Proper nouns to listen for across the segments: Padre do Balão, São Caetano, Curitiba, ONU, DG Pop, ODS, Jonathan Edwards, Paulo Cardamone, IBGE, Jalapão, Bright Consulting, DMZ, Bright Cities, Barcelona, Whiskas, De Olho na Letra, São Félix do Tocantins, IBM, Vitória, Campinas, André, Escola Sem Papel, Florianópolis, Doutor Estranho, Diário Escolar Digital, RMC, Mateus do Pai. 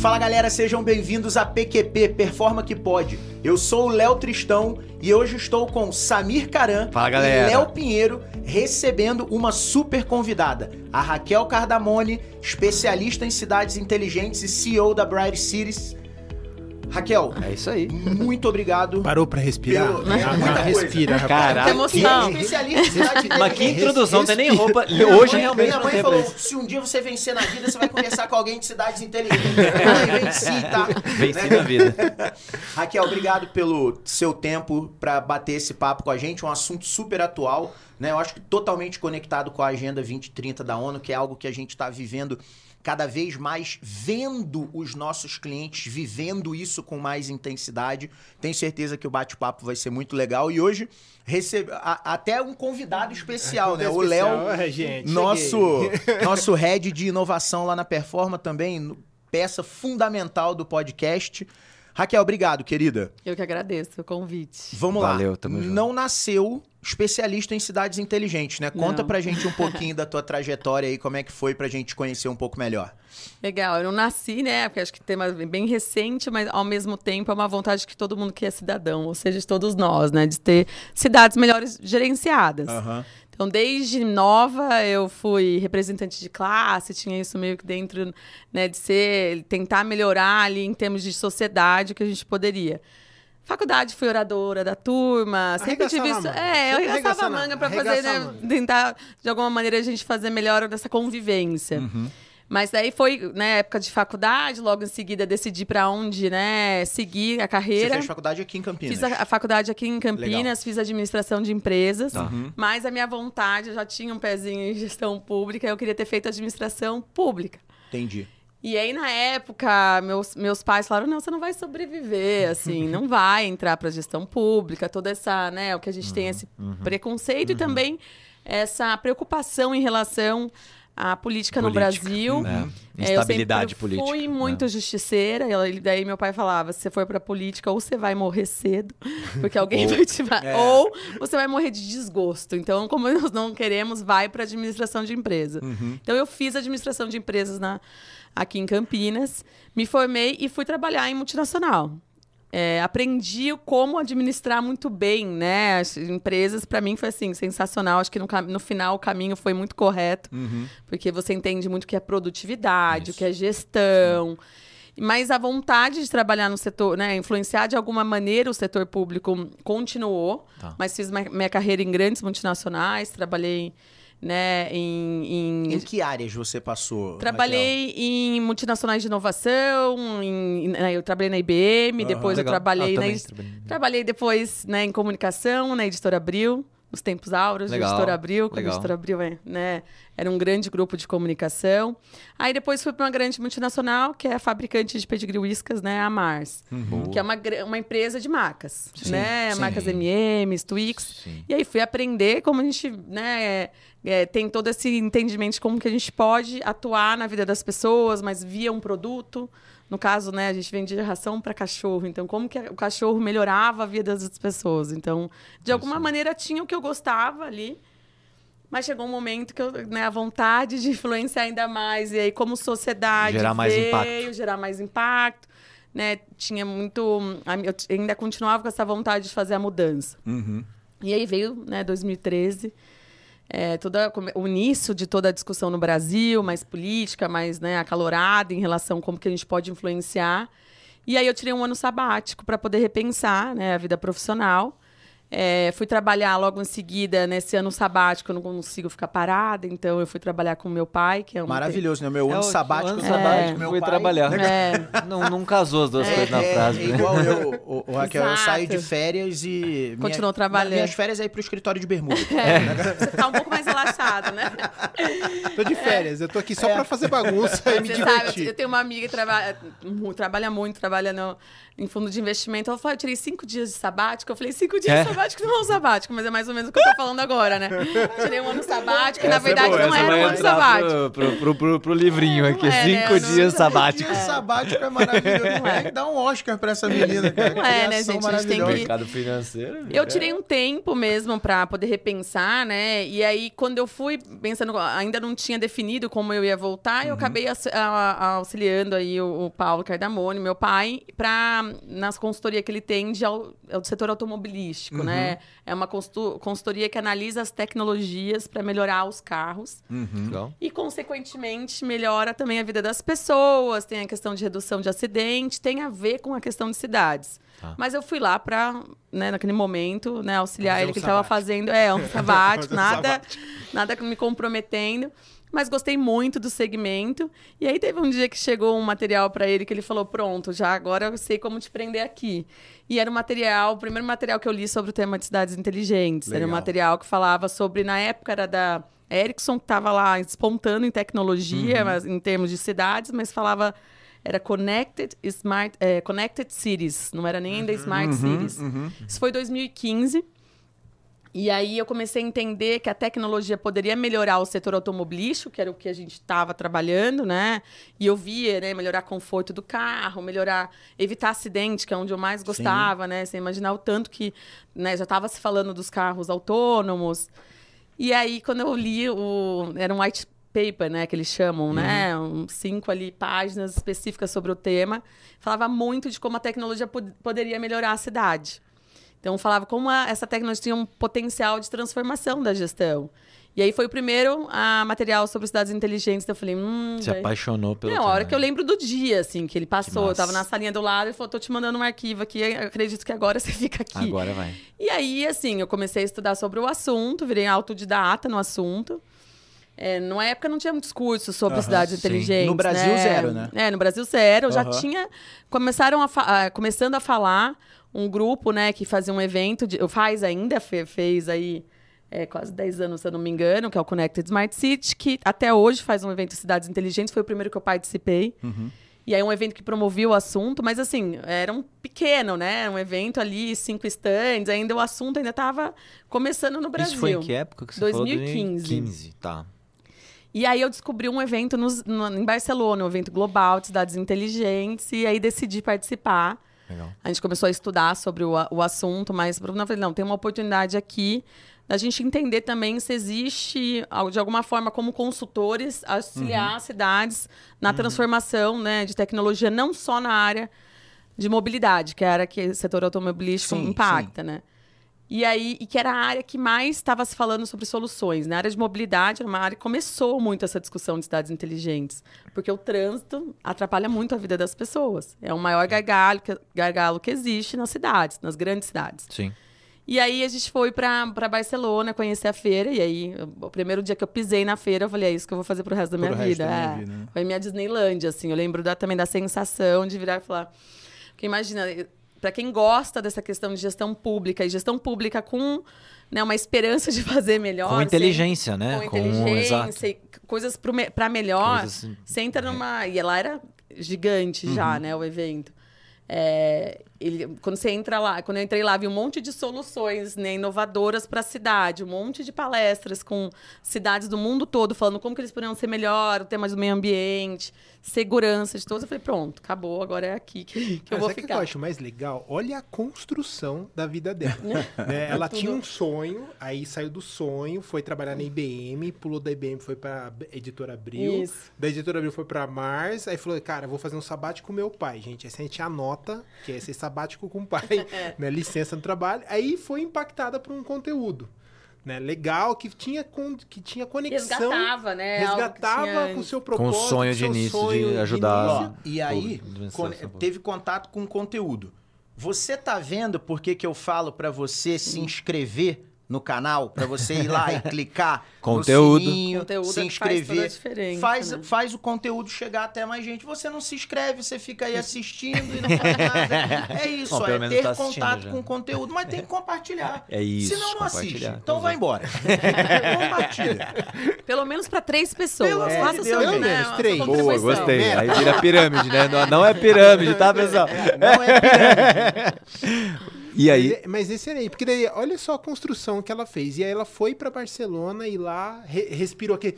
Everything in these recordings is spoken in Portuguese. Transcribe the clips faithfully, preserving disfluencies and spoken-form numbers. Fala galera, sejam bem-vindos a P Q P, Performa que Pode. Eu sou o Léo Tristão e hoje estou com Samir Karan Fala, galera. e Léo Pinheiro, recebendo uma super convidada, a Raquel Cardamone, especialista em cidades inteligentes e C E O da Bright Cities. Raquel, é isso aí. Muito obrigado. Parou pra respirar? Pelo... Muita respira, cara. Que emoção. Mas que introdução, não tem nem roupa. Hoje realmente não tem. Minha mãe falou, se um dia você vencer na vida, você vai conversar com alguém de cidades inteligentes. Eu venci, tá? Venci na vida. Raquel, obrigado pelo seu tempo pra bater esse papo com a gente. Um assunto super atual, né? Eu acho que totalmente conectado com a Agenda vinte trinta da ONU, que é algo que a gente tá vivendo cada vez mais, vendo os nossos clientes vivendo isso com mais intensidade. Tenho certeza que o bate-papo vai ser muito legal. E hoje, recebe, a, até um convidado especial, né? O Léo, nosso, nosso head de inovação lá na Performa também, peça fundamental do podcast. Raquel, obrigado, querida. Eu que agradeço o convite. Vamos lá. Valeu, tamo junto. Não nasceu especialista em cidades inteligentes, né? Conta não. pra gente um pouquinho da tua trajetória aí, como é que foi pra gente conhecer um pouco melhor. Legal, eu não nasci, né? Porque acho que tema bem recente, mas ao mesmo tempo é uma vontade que todo mundo que é cidadão, ou seja, de todos nós, né? De ter cidades melhores gerenciadas. Uhum. Então, desde nova, eu fui representante de classe, tinha isso meio que dentro, né? De ser, tentar melhorar ali em termos de sociedade o que a gente poderia. Faculdade, fui oradora da turma, sempre tive isso. É, eu arregaçava a manga para fazer, né, tentar, de alguma maneira, a gente fazer melhor nessa convivência. Uhum. Mas daí foi na, né, época de faculdade, logo em seguida decidi para onde, né, seguir a carreira. Você fez faculdade aqui em Campinas? Fiz a, a faculdade aqui em Campinas, Legal. Fiz administração de empresas, uhum. mas a minha vontade, eu já tinha um pezinho em gestão pública, eu queria ter feito administração pública. Entendi. E aí, na época, meus, meus pais falaram, não, você não vai sobreviver, assim, não vai entrar para a gestão pública, toda essa, né, o que a gente uhum, tem, esse uhum, preconceito uhum. e também essa preocupação em relação à política, política no Brasil. Né? Instabilidade política. Eu sempre fui muito né? justiceira, e daí meu pai falava, se você for para política, ou você vai morrer cedo, porque alguém ou, vai te... É. Ou você vai morrer de desgosto. Então, como nós não queremos, vai para administração de empresa. Uhum. Então, eu fiz administração de empresas na... aqui em Campinas, me formei e fui trabalhar em multinacional. É, aprendi como administrar muito bem, né, as empresas. Para mim foi assim, sensacional. Acho que no, no final o caminho foi muito correto, uhum. porque você entende muito o que é produtividade, Isso. o que é gestão. Sim. Mas a vontade de trabalhar no setor, né, influenciar de alguma maneira o setor público continuou. Tá. Mas fiz minha, minha carreira em grandes multinacionais, trabalhei... Né, em, em... em que áreas você passou? Trabalhei Raquel? em multinacionais de inovação, em... eu trabalhei na I B M, uhum, depois legal. eu trabalhei ah, na ed... trabalhei. trabalhei depois né, em comunicação, na Editora Abril, nos tempos áureos da Editora Abril, quando a Editora Abril é, né, era um grande grupo de comunicação. Aí depois fui para uma grande multinacional, que é a fabricante de pedigree whiskas, né, a Mars, uhum. que é uma, uma empresa de macas, sim, né, sim. Macas M e M's, Twix. Sim. E aí fui aprender como a gente... né, É, tem todo esse entendimento de como que a gente pode atuar na vida das pessoas, mas via um produto. No caso, né, a gente vendia ração para cachorro. Então, como que o cachorro melhorava a vida das pessoas? Então, de alguma maneira, tinha o que eu gostava ali. Mas chegou um momento que eu, né, a vontade de influenciar ainda mais. E aí, como sociedade, gerar mais impacto. Gerar mais impacto. Né? Tinha muito... Eu ainda continuava com essa vontade de fazer a mudança. Uhum. E aí veio, né, dois mil e treze... É, toda, o início de toda a discussão no Brasil, mais política, mais, né, acalorada em relação a como que a gente pode influenciar. E aí eu tirei um ano sabático para poder repensar, né, a vida profissional. É, fui trabalhar logo em seguida, nesse ano sabático, eu não consigo ficar parada, então eu fui trabalhar com meu pai, que é um... Maravilhoso, né? Meu ano sabático, ano sabático, é, meu fui pai. trabalhar. É. Não, não casou as duas é, coisas na é, frase. É, né? Igual eu, o, o Raquel, eu saio de férias e... Continuou minha, trabalhando. Minhas férias é ir pro escritório de bermuda. É. Você tá um pouco mais relaxado, né? Tô de férias, é. eu tô aqui só é. pra fazer bagunça e me divertir. Sabe, eu tenho uma amiga que trabalha, trabalha muito, trabalha no, em fundo de investimento, ela falou, eu tirei cinco dias de sabático, eu falei, cinco dias é. de sabático. sabático não é um sabático, mas é mais ou menos o que eu tô falando agora, né? Tirei um ano sabático, que na verdade é boa, não era um ano sabático. Pro, pro, pro, pro, pro livrinho é, aqui, é, cinco né? dias sabáticos. Cinco dias sabático é maravilhoso. Não é que dá um Oscar pra essa menina, cara. Não é, né, gente? A gente tem que... mercado financeiro. Eu tirei um tempo mesmo pra poder repensar, né? E aí, quando eu fui pensando, ainda não tinha definido como eu ia voltar, uhum. eu acabei auxiliando aí o, o Paulo Cardamone, meu pai, pra, nas consultorias que ele tem de ao, ao setor automobilístico, uhum. né? É uma consultoria que analisa as tecnologias para melhorar os carros. Uhum. E, consequentemente, melhora também a vida das pessoas, tem a questão de redução de acidente, tem a ver com a questão de cidades. Ah. Mas eu fui lá para, né, naquele momento, né, auxiliar fazer ele, um que estava fazendo... É, um sabático, nada, nada me comprometendo. Mas gostei muito do segmento. E aí teve um dia que chegou um material para ele que ele falou, pronto, já agora eu sei como te prender aqui. E era um material, o primeiro material que eu li sobre o tema de cidades inteligentes. Legal. Era um material que falava sobre, na época era da Ericsson, que estava lá espontando em tecnologia, uhum. mas, em termos de cidades, mas falava... Era Connected, Smart, é, Connected Cities, não era nem ainda uhum, Smart Cities. Uhum. Isso foi em dois mil e quinze. E aí eu comecei a entender que a tecnologia poderia melhorar o setor automobilístico, que era o que a gente estava trabalhando, né? E eu via, né, melhorar o conforto do carro, melhorar, evitar acidente, que é onde eu mais gostava, Sim. né? Você imaginar o tanto que, né, já estava se falando dos carros autônomos. E aí, quando eu li, o, era um white paper, né, que eles chamam, uhum. né, um, cinco ali páginas específicas sobre o tema, falava muito de como a tecnologia pod poderia melhorar a cidade. Então, falava como a, essa tecnologia tinha um potencial de transformação da gestão. E aí foi o primeiro a, material sobre cidades inteligentes. Então eu falei, hum... Se vai... apaixonou pelo tema. Não, a hora que eu lembro do dia, assim, que ele passou. Que eu tava na salinha do lado e falou, tô te mandando um arquivo aqui, acredito que agora você fica aqui. Agora vai. E aí, assim, eu comecei a estudar sobre o assunto, virei autodidata no assunto. É, na época não tinha muitos cursos sobre uhum, cidades sim. inteligentes. No Brasil, né? Zero, né? É, no Brasil, zero. Uhum. Já tinha... Começaram a fa... Começando a falar, um grupo, né, que fazia um evento... De... Faz ainda, fez aí é, quase dez anos, se eu não me engano, que é o Connected Smart City, que até hoje faz um evento de cidades inteligentes. Foi o primeiro que eu participei. Uhum. E aí um evento que promovia o assunto, mas assim, era um pequeno, né? Um evento ali, cinco stands, ainda o assunto ainda estava começando no Brasil. Isso foi em que época que você dois mil e quinze. Falou? dois mil e quinze, tá. E aí eu descobri um evento nos, no, em Barcelona, um evento global de cidades inteligentes, e aí decidi participar. Legal. A gente começou a estudar sobre o, o assunto, mas eu falei, não, tem uma oportunidade aqui da gente entender também se existe, de alguma forma, como consultores, auxiliar uhum. cidades na uhum. transformação, né, de tecnologia, não só na área de mobilidade, que é a área que o setor automobilístico sim, impacta, sim. né? E aí, e que era a área que mais estava se falando sobre soluções. Na área de mobilidade, era uma área que começou muito essa discussão de cidades inteligentes. Porque o trânsito atrapalha muito a vida das pessoas. É o maior gargalo que, gargalo que existe nas cidades, nas grandes cidades. Sim. E aí, a gente foi para Barcelona conhecer a feira. E aí, o primeiro dia que eu pisei na feira, eu falei, é isso que eu vou fazer pro resto da minha pro vida. Resto da minha é. vida, né? Foi minha Disneylândia, assim. Eu lembro da, também da sensação de virar e falar... Porque imagina... Para quem gosta dessa questão de gestão pública, e gestão pública com, né, uma esperança de fazer melhor. Com inteligência, sem, né? Com inteligência, com, coisas para melhor. Coisas... Você entra numa... E ela era gigante uhum. já, né? O evento. É, ele, quando você entra lá, quando eu entrei lá, vi um monte de soluções, né, inovadoras para a cidade, um monte de palestras com cidades do mundo todo falando como que eles poderiam ser melhor, o tema do meio ambiente, segurança de todos. Eu falei, pronto, acabou, agora é aqui que, que ah, eu vou ficar. Sabe o que eu acho mais legal? Olha a construção da vida dela. Né? Ela tinha um sonho, aí saiu do sonho, foi trabalhar na I B M, pulou da I B M, foi para Editora Abril, Isso. da Editora Abril foi para Mars, aí falou, cara, vou fazer um sabático com meu pai, gente. Aí a gente anota que é esse sabático com o pai, né, licença no trabalho, aí foi impactada por um conteúdo, né, legal, que tinha, con que tinha conexão. Resgatava, né? Resgatava tinha... com o seu propósito. Com o sonho de início, sonho de ajudar. De e aí, con teve contato com o conteúdo. Você tá vendo por que que eu falo para você se inscrever no canal, para você ir lá e clicar conteúdo. No sininho, conteúdo se inscrever, faz, faz, né? faz o conteúdo chegar até mais gente. Você não se inscreve, você fica aí assistindo e não faz nada. É isso, Bom, ó, é ter tá contato já. Com o conteúdo, mas tem que compartilhar. É isso, senão não assiste, então vai embora. Compartilha. Pelo menos para três pessoas. Pelo é, Deus, seu, Deus, né, três. Boa, gostei. É. Aí vira pirâmide, né? Não é pirâmide, tá, pessoal? É, não é pirâmide. E aí... Mas esse era aí, porque daí, olha só a construção que ela fez. E aí ela foi para Barcelona e lá re respirou aquele...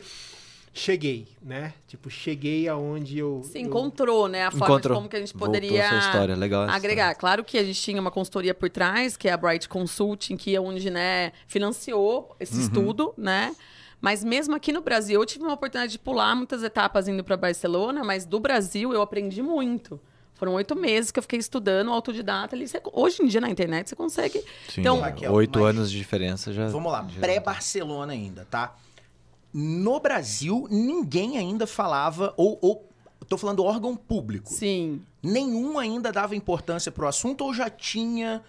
Cheguei, né? Tipo, cheguei aonde eu... Se encontrou, eu... né? A forma encontrou. de como que a gente poderia essa história. Legal essa agregar. História. Claro que a gente tinha uma consultoria por trás, que é a Bright Consulting, que é onde, né, financiou esse uhum. estudo, né? Mas mesmo aqui no Brasil, eu tive uma oportunidade de pular muitas etapas indo para Barcelona, mas do Brasil eu aprendi muito. Foram oito meses que eu fiquei estudando, autodidata. Ali, você, hoje em dia, na internet, você consegue... Sim, então, Raquel, oito anos de diferença já... Vamos lá, já... pré-Barcelona ainda, tá? No Brasil, ninguém ainda falava, ou, ou tô falando órgão público. Sim. Nenhum ainda dava importância para o assunto, ou já tinha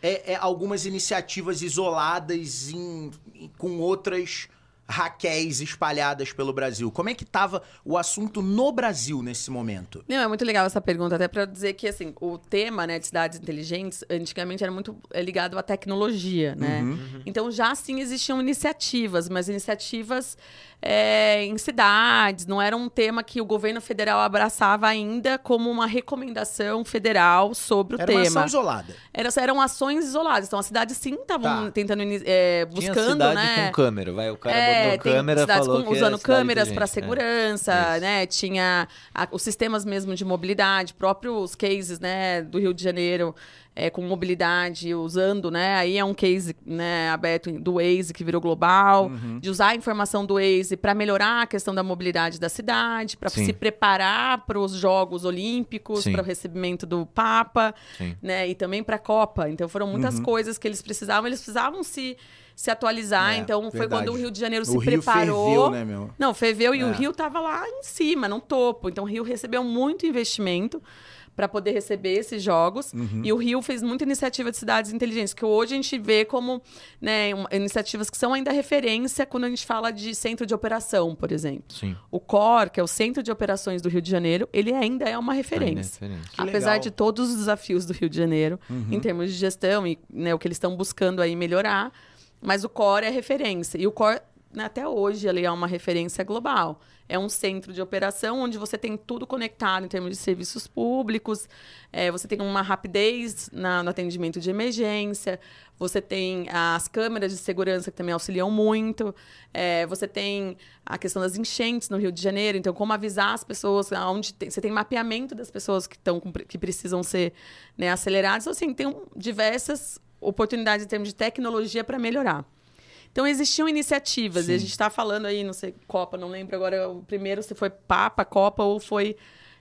é, é, algumas iniciativas isoladas em, com outras Raquéis espalhadas pelo Brasil. Como é que estava o assunto no Brasil nesse momento? Não, é muito legal essa pergunta, até para dizer que assim, o tema, né, de cidades inteligentes, antigamente era muito ligado à tecnologia, né? Uhum, uhum. Então já sim existiam iniciativas, mas iniciativas é, em cidades, não era um tema que o governo federal abraçava ainda como uma recomendação federal sobre o era tema. Era uma ação isolada. Era, eram ações isoladas, então as cidades sim estavam tá. tentando, é, buscando, tinha cidade, né? Com câmera, vai, o cara é, É, tem câmera, cidades falou com, usando câmeras para segurança, é. né? Tinha a, os sistemas mesmo de mobilidade, próprios cases, né, do Rio de Janeiro, é, com mobilidade, usando, né? Aí é um case, né, aberto do Waze, que virou global, uhum. de usar a informação do Waze para melhorar a questão da mobilidade da cidade, para se preparar para os Jogos Olímpicos, para o recebimento do Papa, Sim. né? E também para a Copa. Então foram muitas uhum. coisas que eles precisavam, eles precisavam se... se atualizar, é, então foi verdade. Quando o Rio de Janeiro o se Rio preparou. Ferveu, né, meu? Não, ferveu e é. o Rio estava lá em cima, no topo. Então o Rio recebeu muito investimento para poder receber esses jogos. Uhum. E o Rio fez muita iniciativa de cidades inteligentes, que hoje a gente vê como, né, um, iniciativas que são ainda referência quando a gente fala de centro de operação, por exemplo. Sim. O CORE, que é o Centro de Operações do Rio de Janeiro, ele ainda é uma referência. É referência. Apesar legal. de todos os desafios do Rio de Janeiro, uhum. em termos de gestão e, né, o que eles estão buscando aí melhorar. Mas o CORE é referência. E o CORE, até hoje, ele é uma referência global. É um centro de operação onde você tem tudo conectado em termos de serviços públicos, é, você tem uma rapidez na, no atendimento de emergência, você tem as câmeras de segurança que também auxiliam muito, é, você tem a questão das enchentes no Rio de Janeiro, então como avisar as pessoas, onde tem, você tem mapeamento das pessoas que, tão, que precisam ser, né, aceleradas. Então, assim, tem diversas... oportunidades em termos de tecnologia para melhorar. Então, existiam iniciativas. Sim. E a gente está falando aí, não sei, Copa, não lembro agora o primeiro, se foi Papa, Copa ou foi...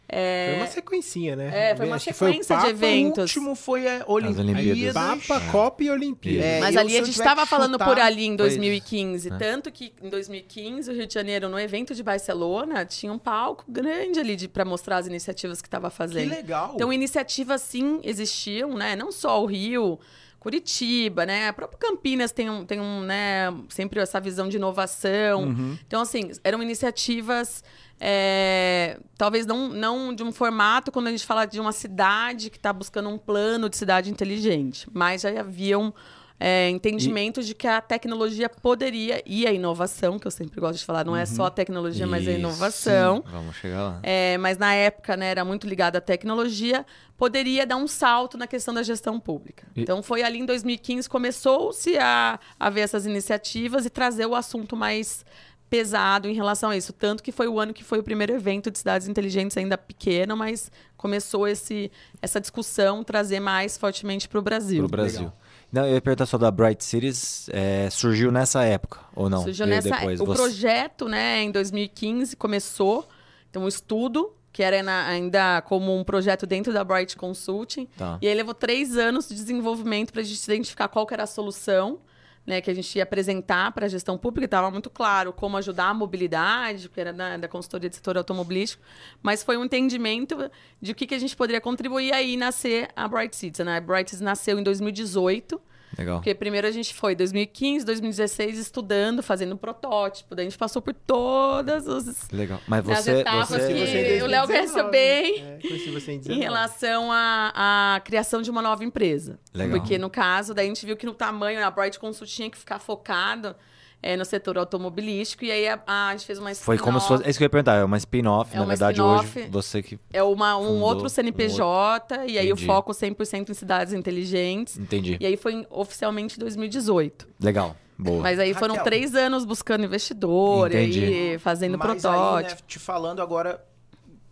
É... Foi uma sequencinha, né? É, foi uma sequência foi Papa, de eventos. O último foi a Olimpíadas. Papa, Copa e Olimpíadas. É, mas ali a gente estava falando chutar... por ali em dois mil e quinze. É. Tanto que em dois mil e quinze, o Rio de Janeiro, no evento de Barcelona, tinha um palco grande ali para mostrar as iniciativas que estava fazendo. Que legal! Então, iniciativas, sim, existiam, né? Não só o Rio... Curitiba, né? A própria Campinas tem, um, tem um, né, sempre essa visão de inovação. Uhum. Então, assim, eram iniciativas, é, talvez não, não de um formato quando a gente fala de uma cidade que está buscando um plano de cidade inteligente, mas já haviam é, entendimentos e... de que a tecnologia poderia, e a inovação, que eu sempre gosto de falar, não uhum. é só a tecnologia, Isso. mas a inovação. Vamos chegar lá. É, mas na época, né, era muito ligada à tecnologia, poderia dar um salto na questão da gestão pública. E... Então, foi ali em dois mil e quinze, começou-se a, a ver essas iniciativas e trazer o assunto mais pesado em relação a isso. Tanto que foi o ano que foi o primeiro evento de cidades inteligentes, ainda pequeno, mas começou esse, essa discussão, trazer mais fortemente para o Brasil. Para o Brasil. Legal. Não, eu ia perguntar só da Bright Cities, é, surgiu nessa época, ou não? Surgiu nessa época. O você... projeto, né, em dois mil e quinze, começou, então, um estudo, que era na, ainda como um projeto dentro da Bright Consulting, tá. e aí levou três anos de desenvolvimento para a gente identificar qual que era a solução, né, que a gente ia apresentar para a gestão pública. Estava muito claro como ajudar a mobilidade, porque era da, da consultoria do setor automobilístico, mas foi um entendimento de o que, que a gente poderia contribuir aí nascer a Bright Cities. Né? A Bright Cities nasceu em dois mil e dezoito, Legal. Porque primeiro a gente foi dois mil e quinze, dois mil e dezesseis estudando, fazendo um protótipo, daí a gente passou por todas as, Legal. Mas você, as etapas você, que você o Léo conheceu bem é, você em, em relação à criação de uma nova empresa. Legal. Porque no caso, daí a gente viu que no tamanho, a Bright Consult tinha que ficar focado é, no setor automobilístico. E aí a, a gente fez uma spin-off. Foi como se fosse... É isso que eu ia perguntar. É uma spin-off. É na verdade, hoje, você que... É uma, um fundou, outro C N P J. Um outro... E aí Entendi. o foco cem por cento em cidades inteligentes. Entendi. E aí foi em, oficialmente em dois mil e dezoito. Legal. Boa. Mas aí foram Raquel, três anos buscando investidor, aí fazendo Mas protótipo. Aí, né, te falando agora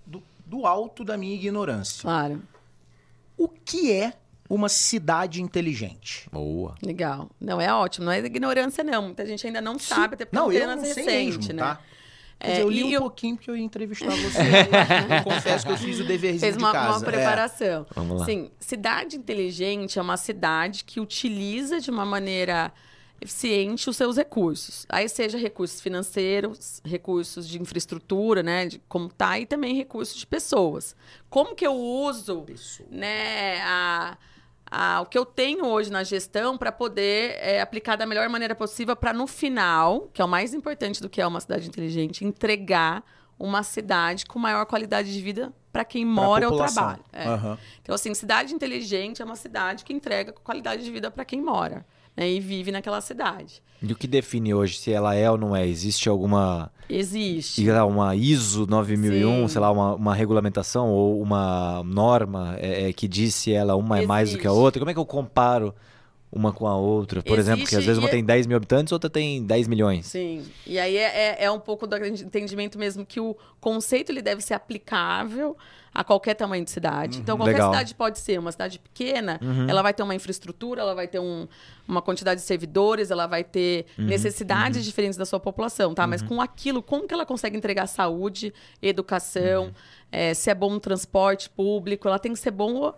do, do alto da minha ignorância. Claro. O que é uma cidade inteligente? Boa. Legal. Não, é ótimo. Não é ignorância, não. Muita gente ainda não sabe, até porque não, eu não sei recente, mesmo, né? Tá? É, dizer, eu li um eu... pouquinho porque eu ia entrevistar você. Eu confesso que eu fiz o deverzinho Fez uma, de casa. Fez uma preparação. É. Vamos lá. Sim, cidade inteligente é uma cidade que utiliza de uma maneira... eficiente os seus recursos. Aí seja recursos financeiros, recursos de infraestrutura, né, de como tá, e também recursos de pessoas. Como que eu uso, Pessoa. né, a, a, o que eu tenho hoje na gestão para poder é, aplicar da melhor maneira possível para no final, que é o mais importante do que é uma cidade inteligente, entregar uma cidade com maior qualidade de vida para quem mora ou trabalha. É. Uhum. Então, assim, cidade inteligente é uma cidade que entrega qualidade de vida para quem mora, né, e vive naquela cidade. E o que define hoje se ela é ou não é? Existe alguma... Existe. Uma I S O nove mil e um, Sim. sei lá, uma, uma regulamentação ou uma norma é, é, que diz se ela uma Existe. é mais do que a outra? Como é que eu comparo uma com a outra? Por Existe, exemplo, porque às vezes uma é... tem dez mil habitantes, outra tem dez milhões. Sim. E aí é, é, é um pouco do entendimento mesmo que o conceito ele deve ser aplicável a qualquer tamanho de cidade. Então, qualquer Legal. cidade pode ser. Uma cidade pequena, uhum. ela vai ter uma infraestrutura, ela vai ter um, uma quantidade de servidores, ela vai ter uhum. necessidades uhum. diferentes da sua população, tá? Uhum. Mas com aquilo, como que ela consegue entregar saúde, educação, uhum. é, se é bom no transporte público? Ela tem que ser bom...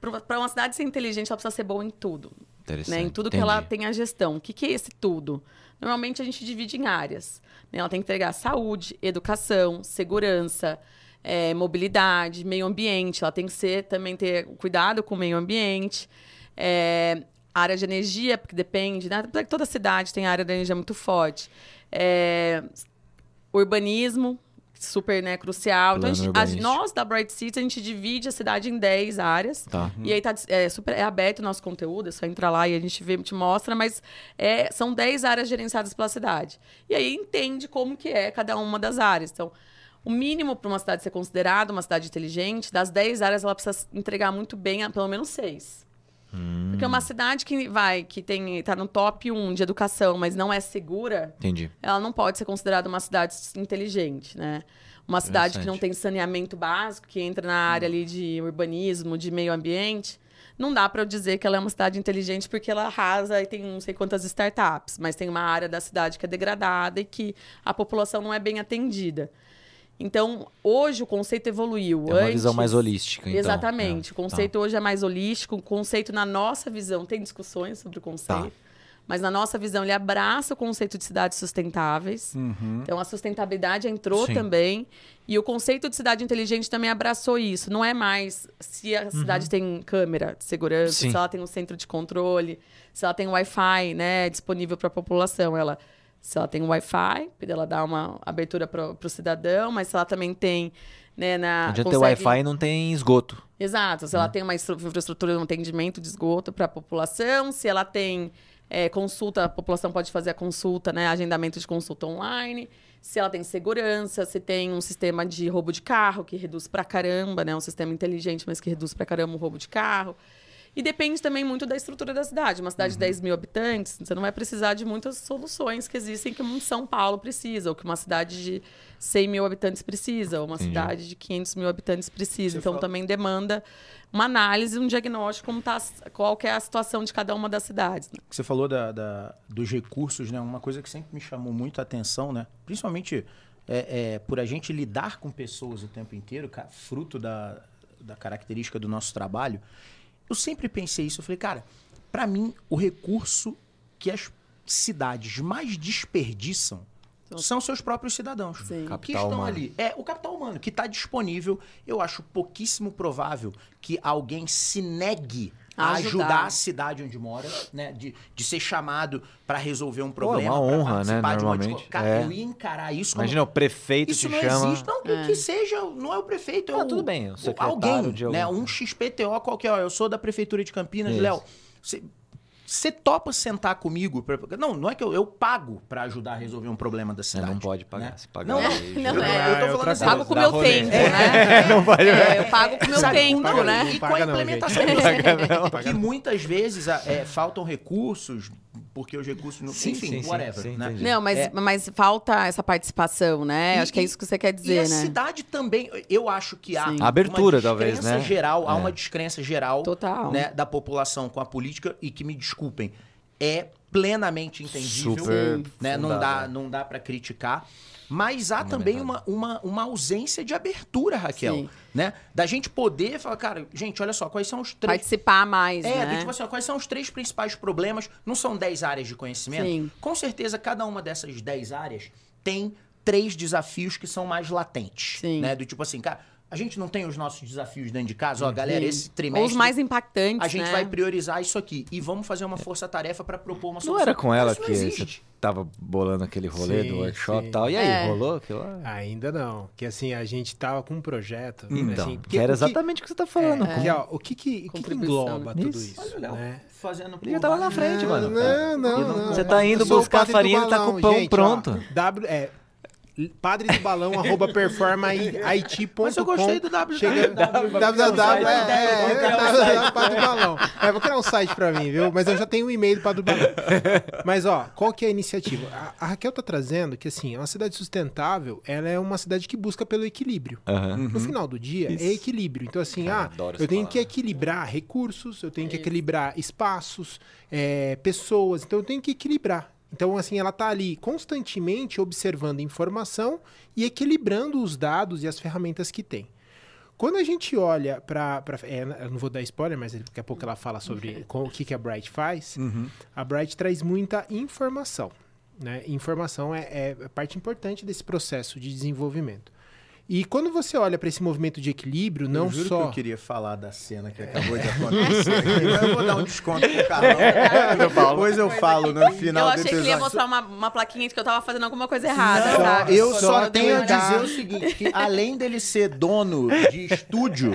Para uma cidade ser inteligente, ela precisa ser boa em tudo. Interessante. Né? Em tudo Entendi. que ela tem a gestão. O que, que é esse tudo? Normalmente, a gente divide em áreas. Né? Ela tem que entregar saúde, educação, segurança... É, mobilidade, meio ambiente, ela tem que ser, também ter cuidado com o meio ambiente, é, área de energia, porque depende, né? Toda cidade tem área de energia muito forte, é, urbanismo, super, né, crucial. Então, a gente, a, nós da Bright Cities, a gente divide a cidade em dez áreas, tá. e aí tá, é, super, é aberto o nosso conteúdo, é só entrar lá e a gente vê, te mostra, mas é, são dez áreas gerenciadas pela cidade. E aí entende como que é cada uma das áreas. Então, o mínimo para uma cidade ser considerada uma cidade inteligente, das dez áreas, ela precisa entregar muito bem a, pelo menos seis. Hum. Porque uma cidade que vai, que tem, tá no top um de educação, mas não é segura, Entendi. ela não pode ser considerada uma cidade inteligente, né? Uma cidade que não tem saneamento básico, que entra na área ali de urbanismo, de meio ambiente, não dá para eu dizer que ela é uma cidade inteligente porque ela arrasa e tem não sei quantas startups, mas tem uma área da cidade que é degradada e que a população não é bem atendida. Então, hoje o conceito evoluiu. É uma Antes, visão mais holística, então. Exatamente. É. O conceito tá. hoje é mais holístico. O conceito, na nossa visão, tem discussões sobre o conceito. Tá. Mas, na nossa visão, ele abraça o conceito de cidades sustentáveis. Uhum. Então, a sustentabilidade entrou Sim. também. E o conceito de cidade inteligente também abraçou isso. Não é mais se a cidade uhum. tem câmera de segurança, Sim. se ela tem um centro de controle, se ela tem Wi-Fi, né, disponível para a população. Ela... Se ela tem Wi-Fi, ela dá uma abertura para o cidadão, mas se ela também tem... Né, na, não adianta consegue... ter Wi-Fi e não tem esgoto. Exato. Se é. ela tem uma infraestrutura de um atendimento de esgoto para a população, se ela tem é, consulta, a população pode fazer a consulta, né, agendamento de consulta online, se ela tem segurança, se tem um sistema de roubo de carro que reduz para caramba, né, um sistema inteligente, mas que reduz para caramba o roubo de carro. E depende também muito da estrutura da cidade. Uma cidade uhum. de dez mil habitantes, você não vai precisar de muitas soluções que existem que um São Paulo precisa, ou que uma cidade de cem mil habitantes precisa, ou uma Entendi. cidade de quinhentos mil habitantes precisa. Você então, fala... também demanda uma análise, um diagnóstico, como tá, qual que é a situação de cada uma das cidades. Né? Você falou da, da, dos recursos, né? Uma coisa que sempre me chamou muito a atenção, né? Principalmente é, é, por a gente lidar com pessoas o tempo inteiro, fruto da, da característica do nosso trabalho. Eu sempre pensei isso, eu falei, cara, para mim, o recurso que as cidades mais desperdiçam então, são seus próprios cidadãos. Sim. Capital que estão humano. ali. É, o capital humano, que está disponível. Eu acho pouquíssimo provável que alguém se negue a ajudar, ajudar a cidade onde mora, né? De, de ser chamado para resolver um problema. Pô, uma honra, né? Normalmente. Cara, é. eu ia encarar isso como... Imagina, o prefeito isso te não chama... Existe, não, é. que seja, não é o prefeito, é ah, o... tudo bem, o secretário alguém, de algum... né? Um X P T O qualquer, ó, eu sou da Prefeitura de Campinas, Léo, Você topa sentar comigo? Pra... Não, não é que eu, eu pago pra ajudar a resolver um problema da cidade. Você não pode pagar. Né? Se pagar não, não, não, não é. Eu tô falando assim, eu pago com o meu tempo, né? Não vale. É, eu pago com o meu tempo, não, né? Não, e com a implementação não, paga, não, que muitas vezes é, faltam recursos, porque os recursos... Não... Sim, enfim, sim, whatever. Sim, sim, né? Não, mas, é. mas falta essa participação, né? E, acho que é isso que você quer dizer, e né? E a cidade também, eu acho que há... Sim. Uma abertura, talvez, né? Geral, é. Há uma descrença geral Total. Né, da população com a política e que me desculpa. Desculpem, é plenamente entendível, Super né? não dá, não dá para criticar, mas há também uma, uma, uma ausência de abertura, Raquel, Sim. né? Da gente poder falar, cara, gente, olha só, quais são os três... Participar mais, é, né? Tipo assim, ó, quais são os três principais problemas? Não são dez áreas de conhecimento? Sim. Com certeza, cada uma dessas dez áreas tem três desafios que são mais latentes, Sim. né? Do tipo assim, cara... A gente não tem os nossos desafios dentro de casa? Ó, galera, Sim. esse trimestre... Ou os mais impactantes, A gente né? vai priorizar isso aqui. E vamos fazer uma força-tarefa para propor uma solução. Não era com ela que você tava bolando aquele rolê sim, do workshop e tal. E aí, é. rolou aquilo lá? Ainda não. Que assim, a gente tava com um projeto... Então, assim, porque, que era exatamente o que, que você tá falando. É, é. O que que, o que, que engloba tudo isso? isso? Olha, Léo, né? fazendo... Ele tava lá na frente, não, mano. Não, não, não. Você tá indo buscar a farinha e tá com o pão pronto. W... É... Padre do Balão, arroba Performa I T ponto com. Mas eu gostei do W W W. Chega... W W W, é, é, é, é Padre do Balão. É, vou criar um site pra mim, viu? Mas eu já tenho um e-mail Padre do Balão. Mas, ó, qual que é a iniciativa? A, a Raquel tá trazendo que, assim, uma cidade sustentável, ela é uma cidade que busca pelo equilíbrio. Uhum. No final do dia, Isso. é equilíbrio. Então, assim, ah, eu, eu tenho que equilibrar recursos, eu tenho que equilibrar espaços, é, pessoas. Então, eu tenho que equilibrar. Então, assim, ela está ali constantemente observando informação e equilibrando os dados e as ferramentas que tem. Quando a gente olha para... É, eu não vou dar spoiler, mas daqui a pouco ela fala sobre com, o que, que a Bright faz. Uhum. A Bright traz muita informação. Né? Informação é, é a parte importante desse processo de desenvolvimento. E quando você olha para esse movimento de equilíbrio, eu não juro só... que eu queria falar da cena que acabou de acontecer. Eu vou dar um desconto pro Carlão. Depois eu falo no final do episódio. Eu achei que ele ia mostrar uma, uma plaquinha de que eu tava fazendo alguma coisa errada. Não, sabe? Eu só, só tenho a dizer o seguinte, que além dele ser dono de estúdio,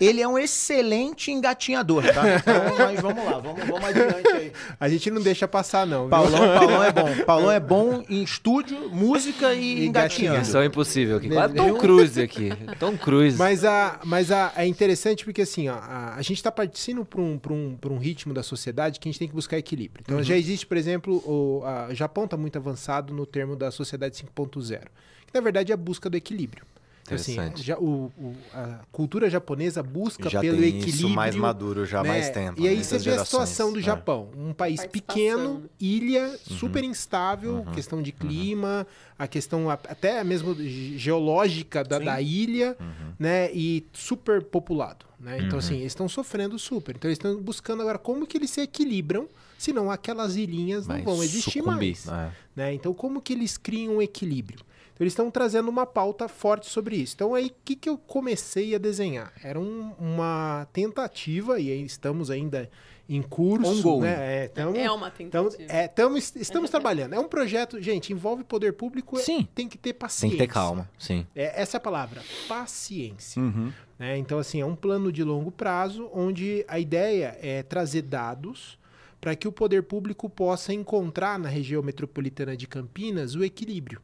ele é um excelente engatinhador, tá? Então, mas vamos lá, vamos, vamos adiante aí. A gente não deixa passar, não. Paulão, Paulão é bom. Paulão é bom em estúdio, música e, e engatinhando. Isso é impossível. Que quase tão cru. Aqui. Tão cruz. Mas, a, mas a, é interessante porque assim, ó, a, a gente está partindo para um, um, um ritmo da sociedade que a gente tem que buscar equilíbrio. Então, uhum. já existe, por exemplo, o a, Japão está muito avançado no termo da sociedade cinco ponto zero, que na verdade é a busca do equilíbrio. Assim, já, o, o, a cultura japonesa busca já pelo tem equilíbrio. Isso mais maduro já há né? mais tempo. E aí né? você vê a situação do Japão. É. Um país pequeno, ilha, uhum. super instável, uhum. questão de clima, uhum. a questão até mesmo geológica da, da ilha, uhum. né? E super populado. Né? Então, uhum. assim, eles estão sofrendo super. Então, eles estão buscando agora como que eles se equilibram, senão aquelas ilhinhas não Mas vão existir sucumbir. mais. É. Né? Então, como que eles criam um equilíbrio? Então, eles estão trazendo uma pauta forte sobre isso. Então, aí, o que, que eu comecei a desenhar? Era um, uma tentativa, e aí estamos ainda em curso. Né? É, tamo, é uma tentativa. Tamo, é, tamo, estamos trabalhando. É um projeto, gente, envolve poder público, sim. tem que ter paciência. Tem que ter calma, sim. É, essa é a palavra, paciência. Uhum. É, então, assim, é um plano de longo prazo, onde a ideia é trazer dados para que o poder público possa encontrar na região metropolitana de Campinas o equilíbrio.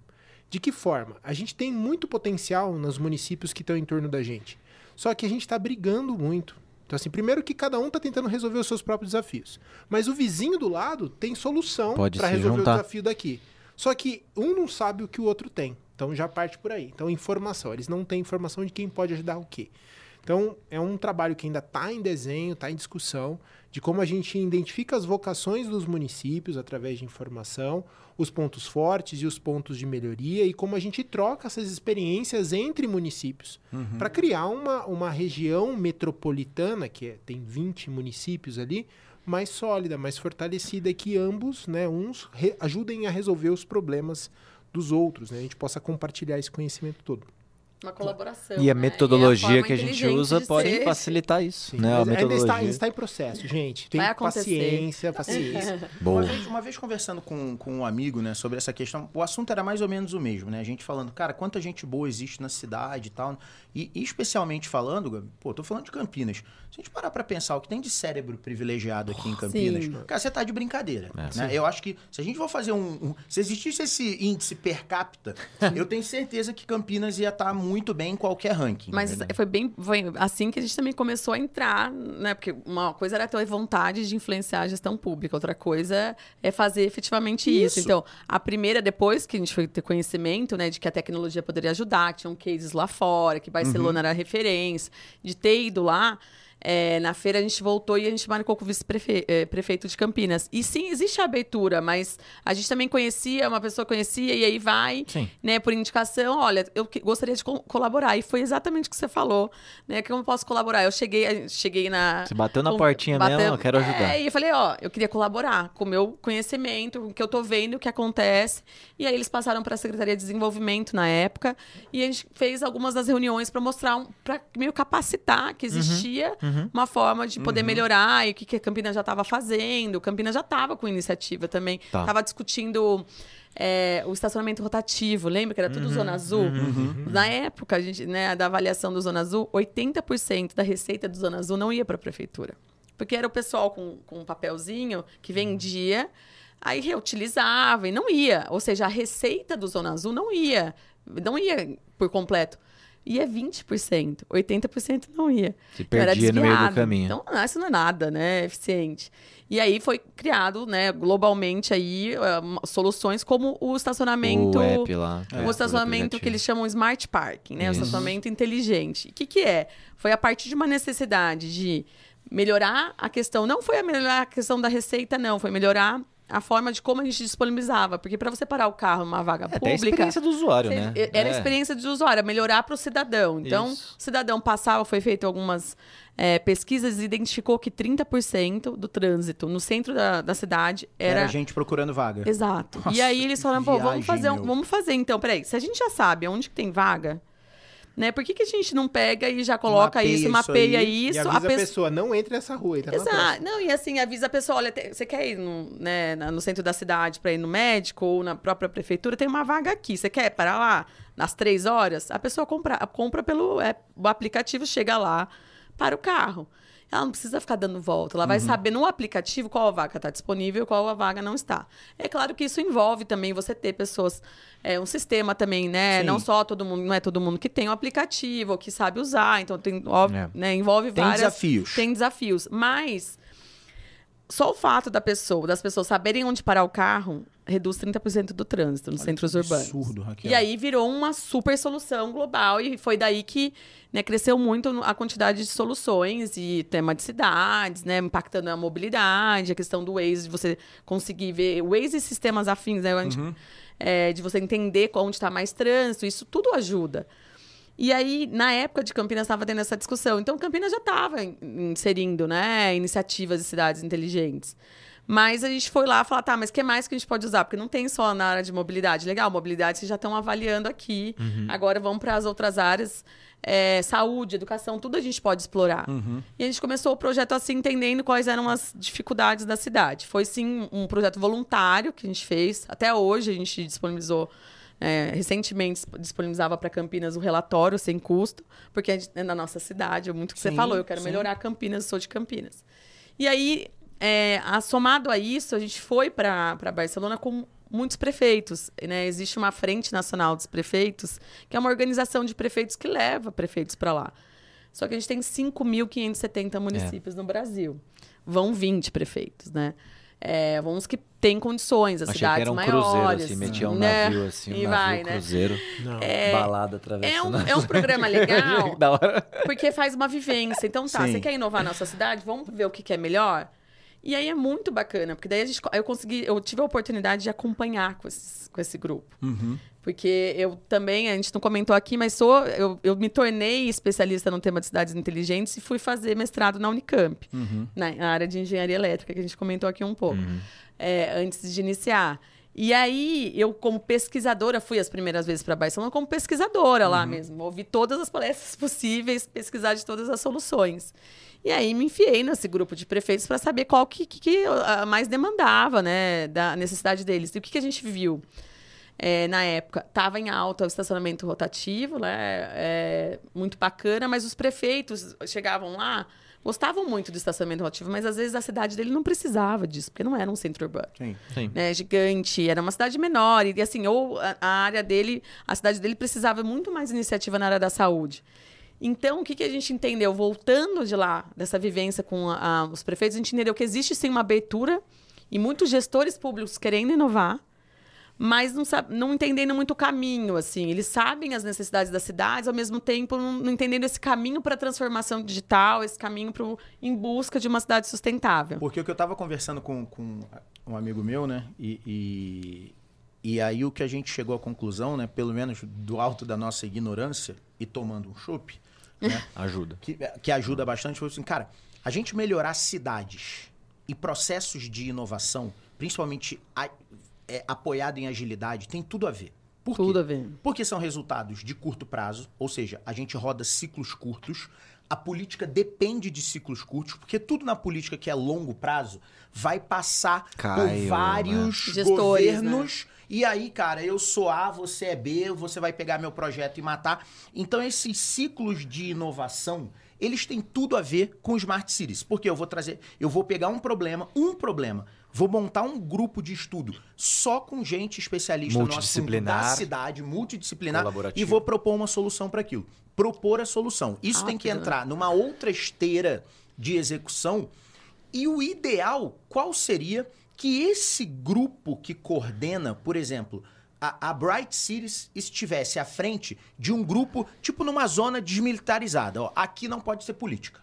De que forma? A gente tem muito potencial nos municípios que estão em torno da gente. Só que a gente está brigando muito. Então, assim, primeiro que cada um está tentando resolver os seus próprios desafios. Mas o vizinho do lado tem solução para resolver juntar. o desafio daqui. Só que um não sabe o que o outro tem. Então, já parte por aí. Então, informação. Eles não têm informação de quem pode ajudar o quê. Então, é um trabalho que ainda está em desenho, está em discussão, de como a gente identifica as vocações dos municípios através de informação, os pontos fortes e os pontos de melhoria e como a gente troca essas experiências entre municípios uhum. para criar uma, uma região metropolitana, que é, tem vinte municípios ali, mais sólida, mais fortalecida e que ambos, né, uns re- ajudem a resolver os problemas dos outros, né? A gente possa compartilhar esse conhecimento todo. Uma colaboração. E a metodologia né? e a que a gente usa pode ser. facilitar isso. Né? A metodologia. Ainda está, ainda está em processo, gente. Tem paciência, paciência. Boa. Uma, vez, uma vez conversando com, com um amigo né, sobre essa questão, o assunto era mais ou menos o mesmo. Né? A gente falando, cara, quanta gente boa existe na cidade e tal. E, e especialmente falando, Gabi, pô, tô falando de Campinas. Se a gente parar para pensar o que tem de cérebro privilegiado aqui em Campinas, sim. cara, você tá de brincadeira. É, né? Eu acho que se a gente for fazer um, um... Se existisse esse índice per capita, eu tenho certeza que Campinas ia estar tá muito... muito bem em qualquer ranking. Mas né? foi bem foi assim que a gente também começou a entrar, né? Porque uma coisa era ter vontade de influenciar a gestão pública, outra coisa é fazer efetivamente isso. isso. Então, a primeira, depois que a gente foi ter conhecimento, né? De que a tecnologia poderia ajudar, que tinham cases lá fora, que Barcelona uhum. era referência, de ter ido lá, é, na feira a gente voltou e a gente marcou com o vice-prefeito de Campinas. E sim, existe a abertura, mas a gente também conhecia, uma pessoa conhecia, e aí vai, né, por indicação, olha, eu que, gostaria de co colaborar. E foi exatamente o que você falou, né, que eu não posso colaborar. Eu cheguei, cheguei na... Você bateu na com, portinha bateu, mesmo, eu quero ajudar. É, e eu falei, ó, eu queria colaborar com o meu conhecimento, com o que eu tô vendo, o que acontece. E aí eles passaram para a Secretaria de Desenvolvimento na época, e a gente fez algumas das reuniões para mostrar, um, para meio capacitar que existia... Uhum. Uhum. uma forma de poder uhum. melhorar, e o que a Campinas já estava fazendo. Campinas já estava com iniciativa também. Estava tá. discutindo é, o estacionamento rotativo. Lembra que era tudo uhum. Zona Azul? Uhum. Na época, a gente, né, da avaliação do Zona Azul, oitenta por cento da receita do Zona Azul não ia para a prefeitura. Porque era o pessoal com, com um papelzinho que vendia, aí reutilizava e não ia. Ou seja, a receita do Zona Azul não ia. Não ia por completo. Ia vinte por cento, oitenta por cento não ia. Se perdia no meio do caminho. Então, não, isso não é nada, né? Eficiente. E aí foi criado, né, globalmente aí, uh, soluções como o estacionamento... O app lá. O é, estacionamento que eles chamam Smart Parking, né? Isso. O estacionamento inteligente. O que que é? Foi a partir de uma necessidade de melhorar a questão... Não foi a melhorar a questão da receita, não. Foi melhorar... a forma de como a gente disponibilizava. Porque para você parar o carro numa vaga é, pública... Era a experiência do usuário, você, né? Era é. a experiência do usuário, melhorar para o cidadão. Então, isso. o cidadão passava, foi feito algumas é, pesquisas e identificou que trinta por cento do trânsito no centro da, da cidade era... Era gente procurando vaga. Exato. Nossa, e aí eles falaram, pô, vamos fazer, um, vamos fazer então, peraí, se a gente já sabe onde que tem vaga... Né? Por que que a gente não pega e já coloca mapeia isso, mapeia aí, isso... E avisa a, pe... a pessoa, não entre nessa rua. Entra exato. Não, e assim, avisa a pessoa, olha, você quer ir no, né, no centro da cidade para ir no médico ou na própria prefeitura? Tem uma vaga aqui, você quer parar lá? Nas três horas, a pessoa compra, compra pelo é, o aplicativo, chega lá, para o carro. Ela não precisa ficar dando volta. Ela vai uhum. saber no aplicativo qual a vaga está disponível e qual a vaga não está. É claro que isso envolve também você ter pessoas... É um sistema também, né? Sim. Não só todo mundo... Não é todo mundo que tem um aplicativo ou que sabe usar. Então, tem, óbvio, é. né? envolve tem várias... Tem desafios. Tem desafios. Mas só o fato da pessoa, das pessoas saberem onde parar o carro... reduz trinta por cento do trânsito nos Olha centros urbanos. Absurdo, Raquel. E aí virou uma super solução global e foi daí que, né, cresceu muito a quantidade de soluções e tema de cidades, né, impactando a mobilidade, a questão do Waze, de você conseguir ver... Waze e sistemas afins, né, onde, uhum. é, de você entender onde está mais trânsito, isso tudo ajuda. E aí, na época de Campinas, estava tendo essa discussão. Então, Campinas já estava inserindo, né, iniciativas de cidades inteligentes. Mas a gente foi lá falar, tá, mas o que mais que a gente pode usar? Porque não tem só na área de mobilidade. Legal, mobilidade vocês já estão avaliando aqui. Uhum. Agora vamos para as outras áreas. É, saúde, educação, tudo a gente pode explorar. Uhum. E a gente começou o projeto assim, entendendo quais eram as dificuldades da cidade. Foi, sim, um projeto voluntário que a gente fez. Até hoje a gente disponibilizou... É, recentemente disponibilizava para Campinas o relatório sem custo. Porque é na nossa cidade, é muito que sim, você falou. Eu quero sim. melhorar Campinas, eu sou de Campinas. E aí... É, somado a isso, a gente foi para Barcelona com muitos prefeitos. Né? Existe uma Frente Nacional dos Prefeitos, que é uma organização de prefeitos que leva prefeitos para lá. Só que a gente tem cinco mil quinhentos e setenta municípios é. no Brasil. Vão vinte prefeitos, né? É, vão uns que têm condições, as Achei cidades que era um maiores. Cruzeiro, assim, metia um né? navio, assim, um e navio vai, cruzeiro, né? é, balada através é um, é um programa legal, porque faz uma vivência. Então tá, sim. você quer inovar na sua cidade? Vamos ver o que, que é melhor? E aí é muito bacana, porque daí a gente, eu consegui, eu tive a oportunidade de acompanhar com, esses, com esse grupo. Uhum. Porque eu também, a gente não comentou aqui, mas sou, eu, eu me tornei especialista no tema de cidades inteligentes e fui fazer mestrado na Unicamp, uhum. na, na área de engenharia elétrica, que a gente comentou aqui um pouco, uhum. é, antes de iniciar. E aí, eu como pesquisadora, fui as primeiras vezes para Barcelona como pesquisadora uhum. lá mesmo. Ouvi todas as palestras possíveis, pesquisar de todas as soluções. E aí, me enfiei nesse grupo de prefeitos para saber qual que, que, que mais demandava, né, da necessidade deles. E o que, que a gente viu é, na época? Estava em alta o estacionamento rotativo, né, é, muito bacana, mas os prefeitos chegavam lá, gostavam muito do estacionamento rotativo, mas às vezes a cidade dele não precisava disso, porque não era um centro urbano. Sim, sim. Né, gigante, era uma cidade menor. E assim, ou a, a área dele, a cidade dele precisava muito mais iniciativa na área da saúde. Então, o que, que a gente entendeu? Voltando de lá, dessa vivência com a, a, os prefeitos, a gente entendeu que existe sim uma abertura e muitos gestores públicos querendo inovar, mas não, não entendendo muito o caminho, assim. Eles sabem as necessidades das cidades, ao mesmo tempo não, não entendendo esse caminho para a transformação digital, esse caminho pro, em busca de uma cidade sustentável. Porque o que eu estava conversando com, com um amigo meu, né? E, e, e aí o que a gente chegou à conclusão, né? Pelo menos do alto da nossa ignorância e tomando um chope, né? Ajuda. Que, que ajuda bastante. Foi assim, cara, a gente melhorar cidades e processos de inovação, principalmente... A, É, apoiado em agilidade, tem tudo a ver. Por tudo quê? a ver. Porque são resultados de curto prazo, ou seja, a gente roda ciclos curtos, a política depende de ciclos curtos, porque tudo na política que é longo prazo vai passar Caiu, por vários né? Gestores, governos, né? E aí, cara, eu sou A, você é B, você vai pegar meu projeto e matar. Então, esses ciclos de inovação, eles têm tudo a ver com Smart Cities, porque eu vou trazer, eu vou pegar um problema, um problema, vou montar um grupo de estudo só com gente especialista no assunto da cidade, multidisciplinar, e vou propor uma solução para aquilo. Propor a solução. Isso ah, tem que né? entrar numa outra esteira de execução. E o ideal, qual seria que esse grupo que coordena, por exemplo, a, a Bright Cities estivesse à frente de um grupo, tipo numa zona desmilitarizada. Ó, aqui não pode ser política.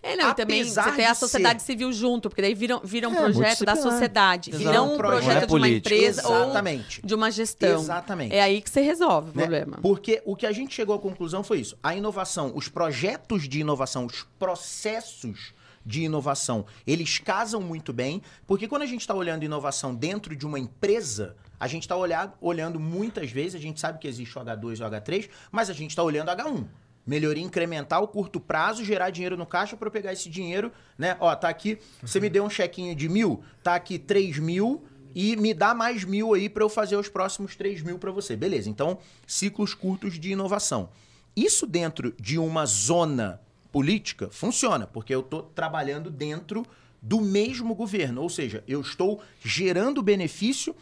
É, não, e também você tem a sociedade ser... civil junto, porque daí viram, viram é, um projeto da sociedade, exato. Viram um projeto, projeto de uma empresa Exatamente. ou de uma gestão. Exatamente. É aí que você resolve o né? problema. Porque o que a gente chegou à conclusão foi isso. A inovação, os projetos de inovação, os processos de inovação, eles casam muito bem, porque quando a gente está olhando inovação dentro de uma empresa, a gente está olhando muitas vezes, a gente sabe que existe o agá dois e o agá três, mas a gente está olhando o agá um. Melhoria incremental, curto prazo, gerar dinheiro no caixa para eu pegar esse dinheiro, né? Ó, tá aqui, você me deu um chequinho de mil, tá aqui três mil e me dá mais mil aí para eu fazer os próximos três mil para você. Beleza, então ciclos curtos de inovação. Isso dentro de uma zona política funciona, porque eu tô trabalhando dentro do mesmo governo, ou seja, eu estou gerando benefício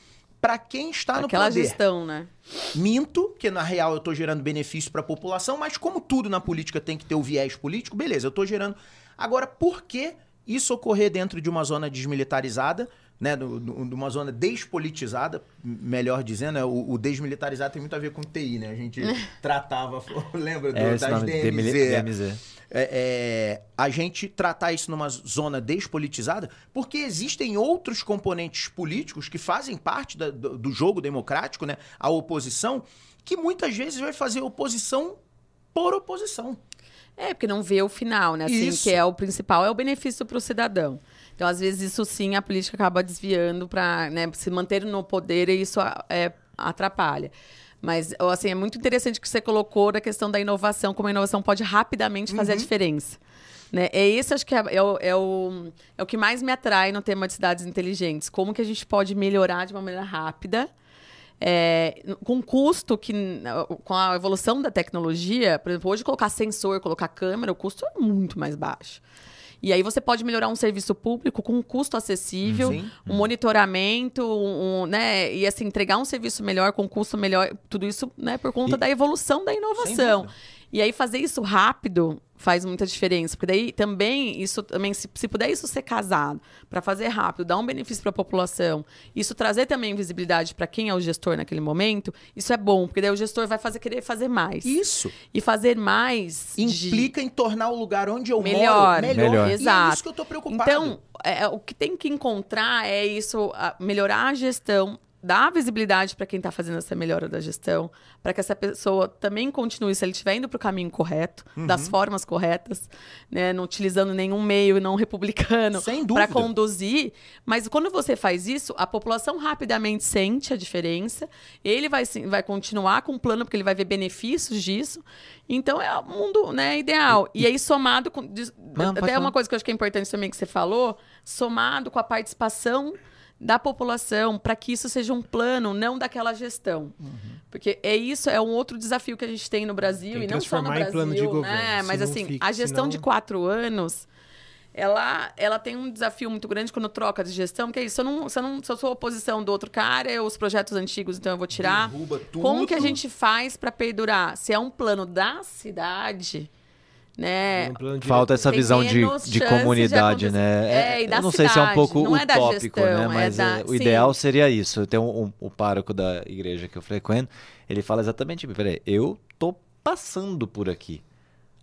para quem está no Aquela poder. Aquela gestão, né? Minto, que na real eu estou gerando benefício para a população, mas como tudo na política tem que ter o viés político, beleza, eu estou gerando. Agora, por que isso ocorrer dentro de uma zona desmilitarizada, né, de uma zona despolitizada, melhor dizendo, né? o, o desmilitarizado tem muito a ver com T I, né? A gente tratava, lembra do, é, das D M Z. É, é, a gente tratar isso numa zona despolitizada, porque existem outros componentes políticos que fazem parte da, do, do jogo democrático, né? A oposição, que muitas vezes vai fazer oposição por oposição. É, porque não vê o final, né? Assim, isso. Que é o principal, é o benefício para o cidadão. Então, às vezes, isso sim, a política acaba desviando para, né, se manter no poder e isso é, atrapalha. Mas, assim, é muito interessante que você colocou na questão da inovação, como a inovação pode rapidamente fazer uhum. a diferença. Né? É esse, acho que é, é, o, é, o, é o que mais me atrai no tema de cidades inteligentes. Como que a gente pode melhorar de uma maneira rápida, é, com custo que, com a evolução da tecnologia, por exemplo, hoje colocar sensor, colocar câmera, o custo é muito mais baixo. E aí você pode melhorar um serviço público com um custo acessível, Sim. um monitoramento, um, um, né? E assim, entregar um serviço melhor, com um custo melhor, tudo isso, né, por conta e... da evolução da inovação. E aí fazer isso rápido faz muita diferença, porque daí também, isso, também se, se puder isso ser casado, para fazer rápido, dar um benefício para a população, isso trazer também visibilidade para quem é o gestor naquele momento, isso é bom, porque daí o gestor vai fazer, querer fazer mais. Isso. E fazer mais... Implica de... em tornar o lugar onde eu melhor, moro melhor. Melhor. Exato. E é isso que eu estou preocupado. Então, é, o que tem que encontrar é isso, a, melhorar a gestão, dar visibilidade para quem está fazendo essa melhora da gestão, para que essa pessoa também continue, se ele estiver indo para o caminho correto, uhum. das formas corretas, né, não utilizando nenhum meio não republicano para conduzir. Mas quando você faz isso, a população rapidamente sente a diferença, ele vai, vai continuar com o plano, porque ele vai ver benefícios disso. Então, é o mundo, né, ideal. E aí, somado com... Não, até uma coisa que eu acho que é importante também que você falou, somado com a participação da população, para que isso seja um plano, não daquela gestão. Uhum. Porque é isso, é um outro desafio que a gente tem no Brasil, tem e não só no Brasil, em plano de governo, né? Mas assim, fixe, a gestão senão... de quatro anos, ela, ela tem um desafio muito grande quando troca de gestão, que é isso, se eu, não, se eu, não, se eu sou oposição do outro cara, eu, os projetos antigos, então eu vou tirar. Derruba tudo. Como que a gente faz para perdurar? Se é um plano da cidade... Né? De... Falta essa tem visão de, de comunidade, de né? É, e da eu não cidade, sei se é um pouco não utópico, é gestão, né? Mas é da... é, o sim. ideal seria isso. Tem um, um, o pároco da igreja que eu frequento, ele fala exatamente: peraí, eu tô passando por aqui.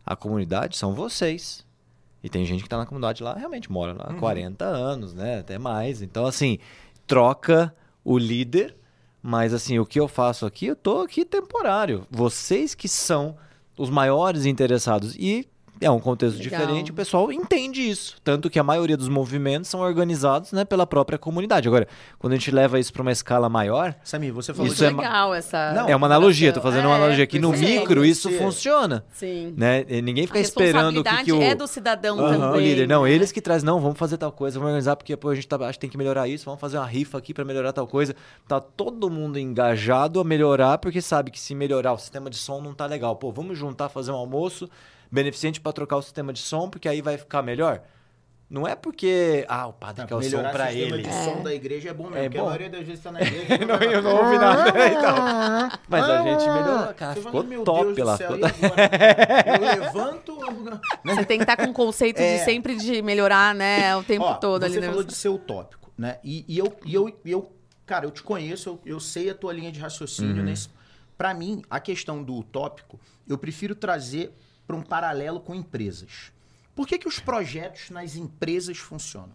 A comunidade são vocês. E tem gente que tá na comunidade lá, realmente mora lá há uhum. quarenta anos, né? Até mais. Então, assim, troca o líder, mas assim, o que eu faço aqui, eu tô aqui temporário. Vocês que são os maiores interessados. E é um contexto legal. Diferente, o pessoal entende isso. Tanto que a maioria dos movimentos são organizados, né, pela própria comunidade. Agora, quando a gente leva isso para uma escala maior... Samir, você falou isso é legal, ma... essa... Não, é uma analogia, estou fazendo é, uma analogia aqui. No micro, isso funciona. Sim. Né? E ninguém fica esperando que, que o... é do cidadão uhum, também. O líder. Não, né? Eles que trazem, não, vamos fazer tal coisa, vamos organizar, porque pô, a gente tá, acho que tem que melhorar isso, vamos fazer uma rifa aqui para melhorar tal coisa. Tá todo mundo engajado a melhorar, porque sabe que se melhorar o sistema de som não tá legal. Pô, vamos juntar, fazer um almoço... beneficente para trocar o sistema de som, porque aí vai ficar melhor. Não é porque... Ah, o padre tá, quer o som para ele. Melhorar o sistema de é. som da igreja é bom mesmo, é porque bom. A maioria da gestão na igreja... não, eu não ouvi nada. Então. Mas a gente melhorou. Cara, ficou meu top Deus lá. Céu, ficou... eu levanto... Você tem que estar com o conceito é. de sempre de melhorar, né? O tempo Ó, todo. Você ali falou mesmo. De ser utópico, né? E, e, eu, e, eu, e eu... Cara, eu te conheço, eu, eu sei a tua linha de raciocínio. Uhum. Nesse... Para mim, a questão do utópico, eu prefiro trazer... para um paralelo com empresas. Por que que os projetos nas empresas funcionam?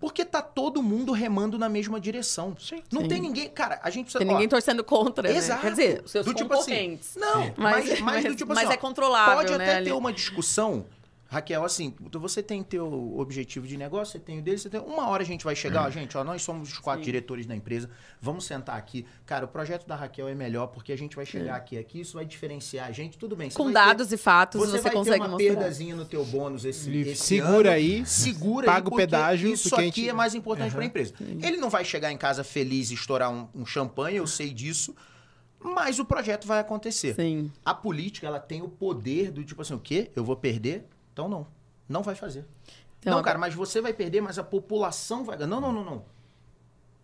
Porque tá todo mundo remando na mesma direção. Sim, não sim. tem ninguém... Cara, a gente precisa... Tem ó, ninguém torcendo contra, exato, né? Quer dizer, os seus do concorrentes. Tipo assim, não, mas, mas, mas do tipo mas assim... Mas é controlável, pode né, até ali. Ter uma discussão, Raquel, assim, você tem teu objetivo de negócio, você tem o dele, você tem... Uma hora a gente vai chegar, hum. ó, gente, ó, nós somos os quatro sim. diretores da empresa, vamos sentar aqui. Cara, o projeto da Raquel é melhor, porque a gente vai chegar sim. aqui, aqui, isso vai diferenciar a gente, tudo bem. Você com dados ter, e fatos, você, você consegue mostrar. Você vai ter uma mostrar. perdazinha no teu bônus esse, esse segura ano. Aí, segura paga aí, porque o pedágio, isso porque aqui gente... é mais importante uhum. para a empresa. Sim. Ele não vai chegar em casa feliz e estourar um, um champanhe, eu sei disso, mas o projeto vai acontecer. Sim. A política, ela tem o poder do tipo assim, o quê? Eu vou perder... Então, não. Não vai fazer. Então, não, cara, mas você vai perder, mas a população vai... Não, não, não, não.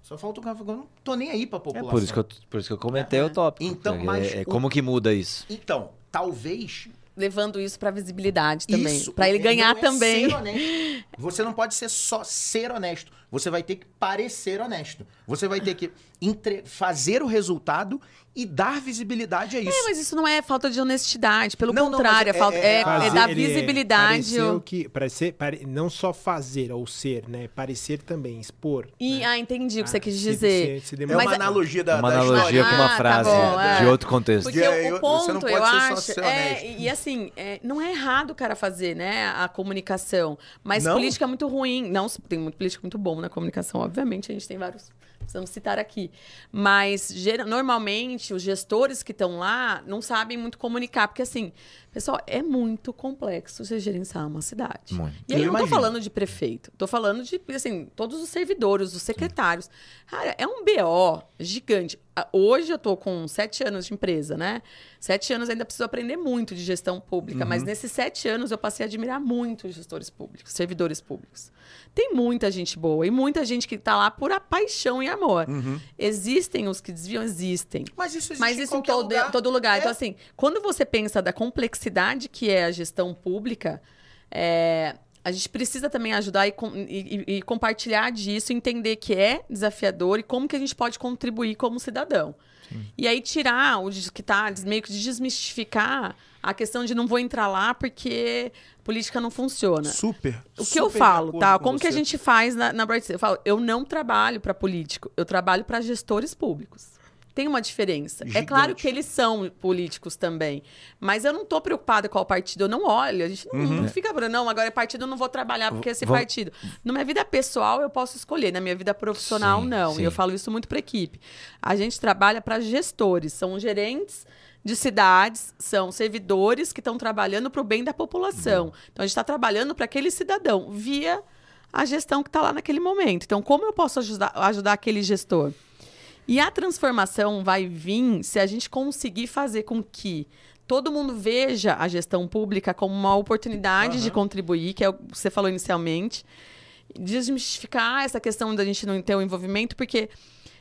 Só falta o cara... Eu não tô nem aí pra população. É por isso que eu, por isso que eu comentei é. o tópico. Então, mas é, é o... Como que muda isso? Então, talvez... Levando isso pra visibilidade também. Isso. Pra ele ganhar é também. Ser honesto. Você não pode ser só ser honesto. Você vai ter que parecer honesto. Você vai ter que entre... fazer o resultado e dar visibilidade a isso. É, mas isso não é falta de honestidade. Pelo não, contrário, não, é, falta... é, é, fazer, é dar visibilidade. É, ou... que, parecer, pare... Não só fazer ou ser, né? Parecer também, expor. E, né? Ah, entendi o que ah, você quis dizer. Se, se, se é uma mas, analogia da, uma da analogia com uma ah, frase tá bom, é. de outro contexto. Porque é, eu, o ponto, você não pode eu ser acho... Só ser honesto. É, e assim, Assim, é, não é errado o cara fazer, né, a comunicação. Mas não. política é muito ruim. Não, tem muito político muito bom na comunicação, obviamente. A gente tem vários... Precisamos citar aqui. Mas, geral, normalmente, os gestores que estão lá não sabem muito comunicar. Porque, assim, pessoal, é muito complexo você gerenciar uma cidade. Muito. E aí eu não estou falando de prefeito. Estou falando de, assim, todos os servidores, os secretários. Cara, é um B O gigante. Hoje eu estou com sete anos de empresa, né? Sete anos ainda preciso aprender muito de gestão pública. Uhum. Mas nesses sete anos eu passei a admirar muito os gestores públicos, servidores públicos. Tem muita gente boa e muita gente que está lá por a paixão e a amor. Uhum. Existem os que desviam, existem. Mas isso existe Mas isso em, em todo lugar. Todo lugar. É. Então, assim, quando você pensa da complexidade que é a gestão pública, é, a gente precisa também ajudar e, e, e compartilhar disso, entender que é desafiador e como que a gente pode contribuir como cidadão. Sim. E aí tirar o que tá, meio que desmistificar a questão de não vou entrar lá porque política não funciona. Super. O que eu falo, tá? Como que a gente faz na, na Bright Cities? Eu falo, eu não trabalho para político, eu trabalho para gestores públicos. Tem uma diferença. Gigante. É claro que eles são políticos também. Mas eu não estou preocupada com qual partido. Eu não olho. A gente não, uhum. não fica... Não, agora é partido, eu não vou trabalhar porque é esse vou... partido. Na minha vida pessoal, eu posso escolher. Na minha vida profissional, sim, não. Sim. E eu falo isso muito para a equipe. A gente trabalha para gestores. São gerentes de cidades, são servidores que estão trabalhando para o bem da população. Uhum. Então, a gente está trabalhando para aquele cidadão via a gestão que está lá naquele momento. Então, como eu posso ajudar, ajudar aquele gestor? E a transformação vai vir se a gente conseguir fazer com que todo mundo veja a gestão pública como uma oportunidade, uhum, de contribuir, que é o que você falou inicialmente, desmistificar essa questão da gente não ter o envolvimento, porque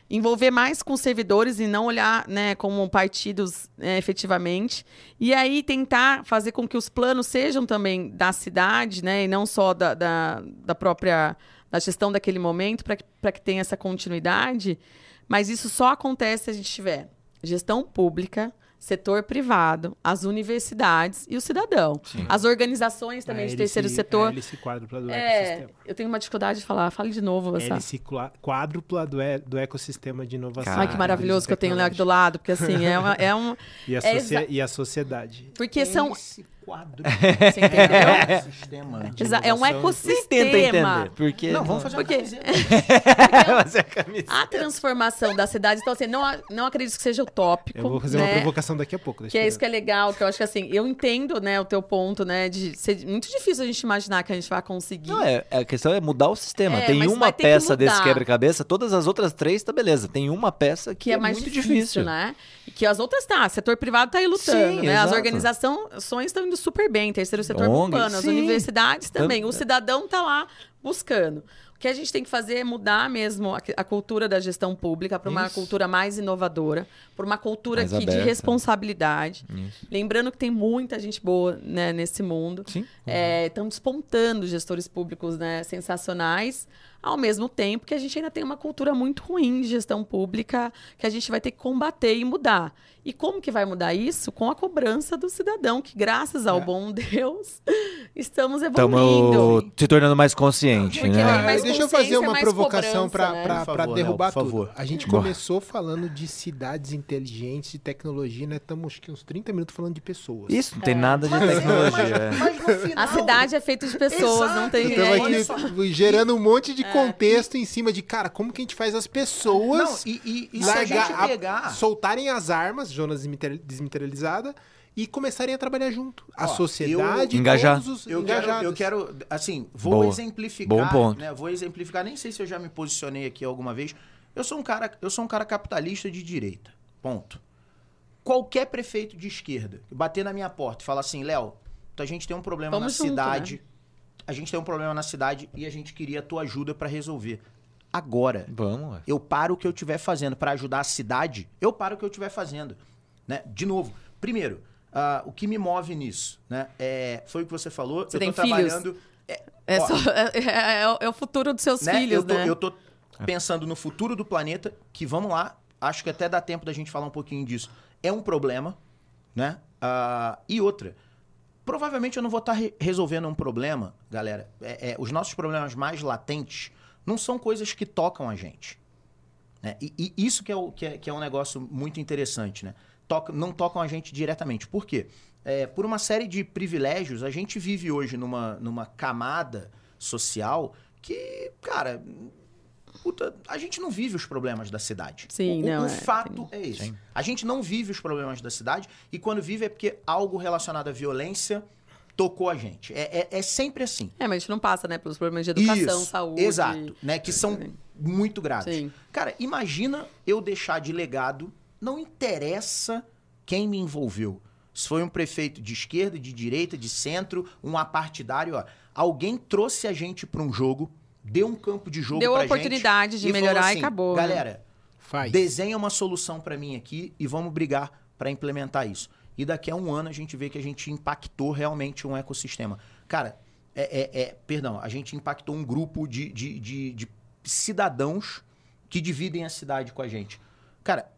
envolver mais com servidores e não olhar, né, como partidos, é, efetivamente. E aí tentar fazer com que os planos sejam também da cidade, né, e não só da, da, da própria da gestão daquele momento, para que, para que tenha essa continuidade. Mas isso só acontece se a gente tiver gestão pública, setor privado, as universidades e o cidadão. Sim. As organizações também de terceiro setor. A hélice quádrupla do ecossistema. Eu tenho uma dificuldade de falar. Fale de novo. A hélice quádrupla do, e, do ecossistema de inovação. Ai, que maravilhoso que eu tenho o Léo aqui do lado. Porque assim, é, uma, é um... E a, é exa... e a sociedade. Porque hélice são... Quadro. Você entendeu? É um sistema. É um ecossistema. Porque não, vamos fazer porque... a camiseta. A transformação da cidade, então assim, não, não acredito que seja utópico. Eu vou fazer, né, uma provocação daqui a pouco. Que é isso que é legal, que eu acho que assim, eu entendo, né, o teu ponto, né, de ser muito difícil a gente imaginar que a gente vai conseguir. Não, é, a questão é mudar o sistema. É, tem uma peça desse quebra-cabeça, todas as outras três, tá beleza. Tem uma peça que, que é, é mais muito difícil, difícil, né? Que as outras tá, o setor privado tá aí lutando, sim, né? Exato. As organizações estão indo super bem, terceiro setor urbano, as universidades também. O cidadão tá lá buscando. O que a gente tem que fazer é mudar mesmo a, a cultura da gestão pública para uma cultura mais inovadora, para uma cultura mais aqui aberta, de responsabilidade. Isso. Lembrando que tem muita gente boa, né, nesse mundo. Sim. É, estão despontando gestores públicos, né, sensacionais, ao mesmo tempo que a gente ainda tem uma cultura muito ruim de gestão pública que a gente vai ter que combater e mudar. E como que vai mudar isso? Com a cobrança do cidadão, que graças ao é. bom Deus, estamos evoluindo. Estamos se tornando mais consciente. Porque, né? Mais Deixa eu fazer uma provocação para, né, derrubar, Léo, por favor, tudo. A gente começou falando de cidades inteligentes e tecnologia, né? Estamos acho que uns trinta minutos falando de pessoas. Isso, não é. tem nada de mas, tecnologia. Mas, mas, mas no final... A cidade é feita de pessoas, exato, não tem... Estamos aqui gerando um monte de é. contexto em cima de, cara, como que a gente faz as pessoas não, e, e, e largar, se a gente pegar... a, soltarem as armas, Jonas desmaterializada, e começarem a trabalhar junto. A Ó, sociedade, eu, engajar. todos os eu engajados. Quero, eu quero, assim, vou Boa. exemplificar. Bom ponto. Né, vou exemplificar, nem sei se eu já me posicionei aqui alguma vez. Eu sou um cara, eu sou um cara capitalista de direita, ponto. Qualquer prefeito de esquerda bater na minha porta e falar assim, Léo, a gente tem um problema Vamos na junto, cidade... Né? A gente tem um problema na cidade e a gente queria a tua ajuda para resolver. Agora, Vamos, eu paro o que eu estiver fazendo para ajudar a cidade, eu paro o que eu estiver fazendo. Né? De novo, primeiro, uh, o que me move nisso, né? É, foi o que você falou, você eu tô trabalhando... É, é, ó, só, é, é, é o futuro dos seus, né, filhos, eu tô, né? Eu tô pensando no futuro do planeta, que vamos lá, acho que até dá tempo da gente falar um pouquinho disso. É um problema, né? Uh, e outra... Provavelmente eu não vou estar re- resolvendo um problema, galera. É, é, os nossos problemas mais latentes não são coisas que tocam a gente. Né? E, e isso que é, o, que, é, que é um negócio muito interessante, né? Toca, não tocam a gente diretamente. Por quê? É, por uma série de privilégios, a gente vive hoje numa, numa camada social que, cara, puta, a gente não vive os problemas da cidade. Sim, o, não, o é, fato sim. é isso. Sim. A gente não vive os problemas da cidade e quando vive é porque algo relacionado à violência tocou a gente. É, é, é sempre assim. É, mas a gente não passa, né, pelos problemas de educação, isso, saúde. Exato, né, que são sim. muito graves. Sim. Cara, imagina eu deixar de legado, não interessa quem me envolveu. Se foi um prefeito de esquerda, de direita, de centro, um apartidário, ó, alguém trouxe a gente para um jogo. Deu um campo de jogo pra gente. Deu a oportunidade de melhorar assim, e acabou. Galera, né? desenha uma solução pra mim aqui e vamos brigar pra implementar isso. E daqui a um ano a gente vê que a gente impactou realmente um ecossistema. Cara, é, é, é, perdão, a gente impactou um grupo de, de, de, de cidadãos que dividem a cidade com a gente. Cara,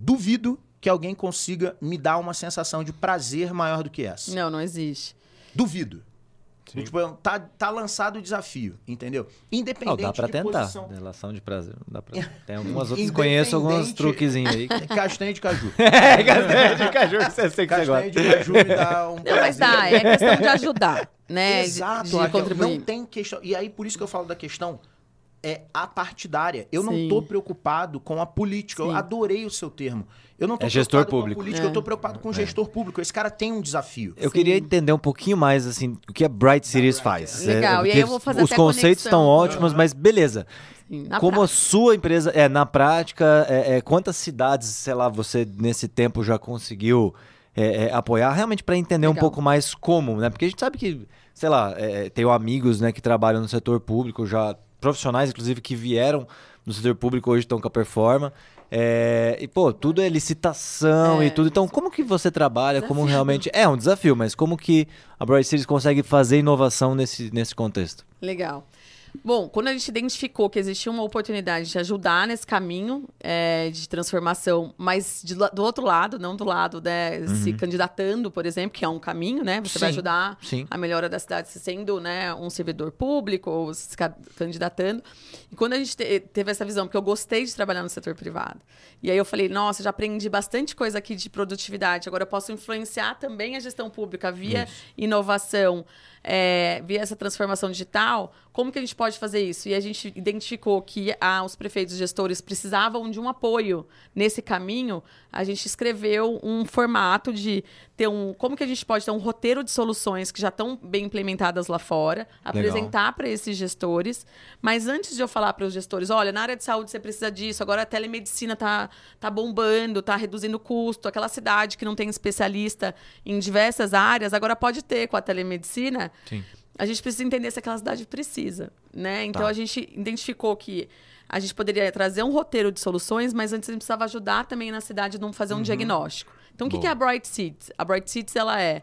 duvido que alguém consiga me dar uma sensação de prazer maior do que essa. Não, não existe. Duvido. Tipo, tá, tá lançado o desafio, entendeu? Independente de posição... Dá pra tentar. Posição... Relação de prazer. Dá pra... Tem algumas outras... Conheço alguns truquezinhos aí. Que... Castanha de caju. É, castanha de caju. Você sei que você gosta. Castanha de caju me dá um prazer. Não, mas dá. É questão de ajudar, né? Exato. De, de contribuir. Não tem questão... E aí, por isso que eu falo da questão é apartidária. Eu Sim. não tô preocupado com a política. Sim. Eu adorei o seu termo. Eu não tô é gestor público. Com a política, é. Eu tô preocupado com o gestor é. público. Esse cara tem um desafio. Eu Sim. queria entender um pouquinho mais, assim, o que a Bright Cities faz. É. Legal, é, e aí eu vou fazer os até conceitos estão ótimos, uhum. mas beleza. Sim, como prática. A sua empresa, é na prática, é, é, quantas cidades, sei lá, você nesse tempo já conseguiu é, é, apoiar? Realmente para entender Legal. Um pouco mais como, né? Porque a gente sabe que, sei lá, é, tenho amigos, né, que trabalham no setor público, já profissionais, inclusive, que vieram do setor público hoje estão com a Performa. É, e, pô, tudo é licitação é, e tudo. Então, como que você trabalha? Desafio. Como realmente... É um desafio, mas como que a Bright Cities consegue fazer inovação nesse, nesse contexto? Legal. Bom, quando a gente identificou que existia uma oportunidade de ajudar nesse caminho é, de transformação, mas de, do outro lado, não do lado, né, uhum. se candidatando, por exemplo, que é um caminho, né? Você sim, vai ajudar sim. a melhora da cidade sendo, né, um servidor público ou se candidatando. E quando a gente te, teve essa visão, porque eu gostei de trabalhar no setor privado, e aí eu falei, nossa, já aprendi bastante coisa aqui de produtividade, agora eu posso influenciar também a gestão pública via Isso. inovação, é, via essa transformação digital, como que a gente pode pode fazer isso? E a gente identificou que ah, os prefeitos gestores precisavam de um apoio. Nesse caminho, a gente escreveu um formato de ter um... Como que a gente pode ter um roteiro de soluções que já estão bem implementadas lá fora, Legal. Apresentar para esses gestores. Mas antes de eu falar para os gestores, olha, na área de saúde você precisa disso, agora a telemedicina tá, tá bombando, tá reduzindo o custo, aquela cidade que não tem especialista em diversas áreas, agora pode ter com a telemedicina. Sim. A gente precisa entender se aquela cidade precisa, né? Então, tá. a gente identificou que a gente poderia trazer um roteiro de soluções, mas antes a gente precisava ajudar também na cidade a fazer um uhum. diagnóstico. Então, o que, que é a Bright Cities? A Bright Cities, ela é,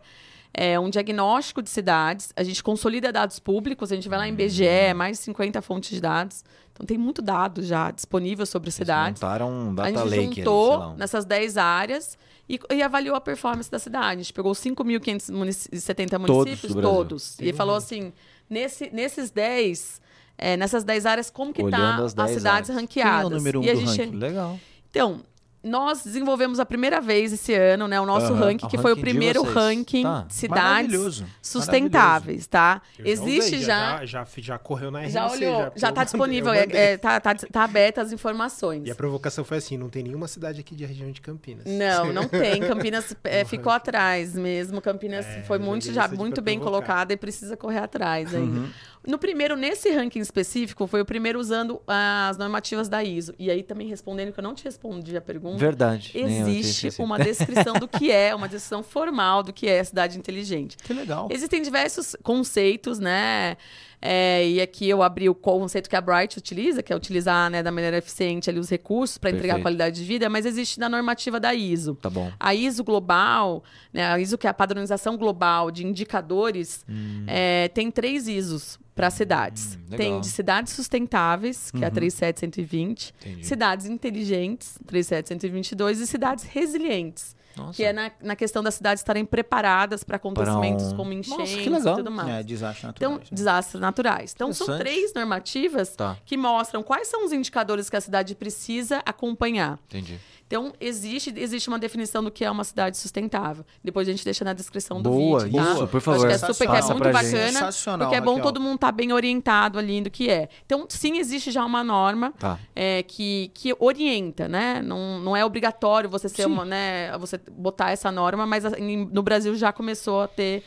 é um diagnóstico de cidades. A gente consolida dados públicos. A gente vai lá em I B G E, mais de cinquenta fontes de dados. Então, tem muito dado já disponível sobre Eles cidades. Montaram um data lake. A gente juntou ali, sei lá. Nessas dez áreas... E, e avaliou a performance da cidade. A gente pegou cinco mil quinhentos e setenta municípios, todos. todos e falou assim, nesse, nesses dez, é, nessas dez áreas, como que tá as, as cidades áreas. Ranqueadas? Quem é o número um e do gente... ranking? Legal. Então, nós desenvolvemos a primeira vez esse ano, né, o nosso uhum. ranking, que o ranking foi o primeiro ranking tá. de cidades sustentáveis, tá? Eu Existe já, já, já, já... Já correu na R N C. Já olhou, já está disponível, é, tá, tá, tá aberta as informações. E a provocação foi assim, não tem nenhuma cidade aqui da região de Campinas. Não, não tem. Campinas é, ficou atrás mesmo. Campinas é, foi muito, já, muito bem colocada e precisa correr atrás ainda. Uhum. No primeiro, nesse ranking específico, foi o primeiro usando as normativas da I S O. E aí também respondendo, que eu não te respondi a pergunta. Verdade. Existe uma descrição do que é, uma descrição formal do que é cidade inteligente. Que legal. Existem diversos conceitos, né? É, e aqui eu abri o conceito que a Bright utiliza, que é utilizar, né, da maneira eficiente ali, os recursos para entregar a qualidade de vida, mas existe na normativa da I S O. Tá bom. A I S O global, né, a I S O que é a padronização global de indicadores, hum. é, tem três I S Os para cidades. Hum, tem de cidades sustentáveis, que uhum. é a três sete um dois zero, Entendi. Cidades inteligentes, três sete um dois dois, e cidades resilientes. Nossa. Que é na, na questão das cidades estarem preparadas para acontecimentos para um... como enchentes Nossa, e tudo mais. É, desastres naturais. Então, né? Desastres naturais. Então, são três normativas tá. que mostram quais são os indicadores que a cidade precisa acompanhar. Entendi. Então, existe, existe uma definição do que é uma cidade sustentável. Depois a gente deixa na descrição Boa, do vídeo. Boa, tá? Isso, por favor. Acho que é super, que é muito bacana, porque é bom Raquel. Todo mundo estar tá bem orientado ali do que é. Então, sim, existe já uma norma tá. é, que, que orienta, né? Não, não é obrigatório você ser uma, né, você botar essa norma, mas no Brasil já começou a ter...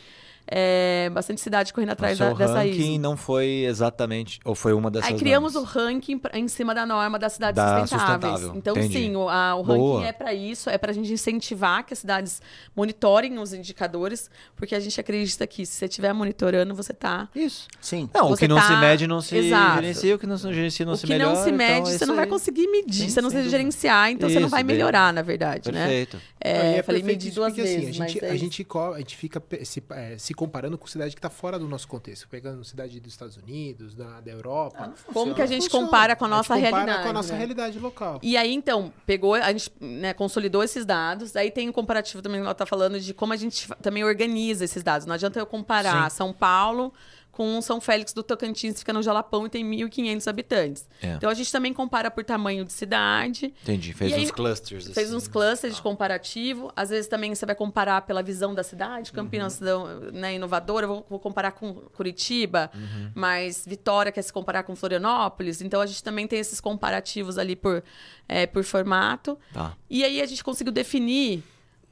É, bastante cidade correndo atrás da, dessa I S O. O ranking não foi exatamente... Ou foi uma dessas Aí criamos normas. O ranking pra, em cima da norma das cidades da sustentáveis. Sustentável. Então, Entendi. Sim, o, a, o ranking Boa. É para isso. É para a gente incentivar que as cidades monitorem os indicadores. Porque a gente acredita que se você estiver monitorando, você está... Isso. Sim. Não, o que tá... não se mede não se Exato. Gerencia. O que não se gerencia não o se melhora. O que não se mede, então, você não vai conseguir medir. Sim, você não vai gerenciar, então isso, você não vai bem. Melhorar, na verdade. Perfeito. Né? É, é eu falei medir duas vezes. Assim, a, gente, mas a, é a gente fica se, é, se se comparando com cidade que está fora do nosso contexto, pegando cidade dos Estados Unidos, da, da Europa. Ah, como que a gente funciona. compara com a nossa a gente realidade? Com a nossa né? realidade local. E aí, então, pegou, a gente né, consolidou esses dados, aí tem um comparativo também, ela está falando de como a gente também organiza esses dados. Não adianta eu comparar Sim. São Paulo com São Félix do Tocantins, fica no Jalapão e tem mil e quinhentos habitantes. É. Então, a gente também compara por tamanho de cidade. Entendi, fez uns aí, clusters. Fez assim. uns clusters ah. de comparativo. Às vezes, também, você vai comparar pela visão da cidade. Campinas uhum. né, inovadora, vou, vou comparar com Curitiba, uhum. mas Vitória quer se comparar com Florianópolis. Então, a gente também tem esses comparativos ali por, é, por formato. Tá. E aí, a gente conseguiu definir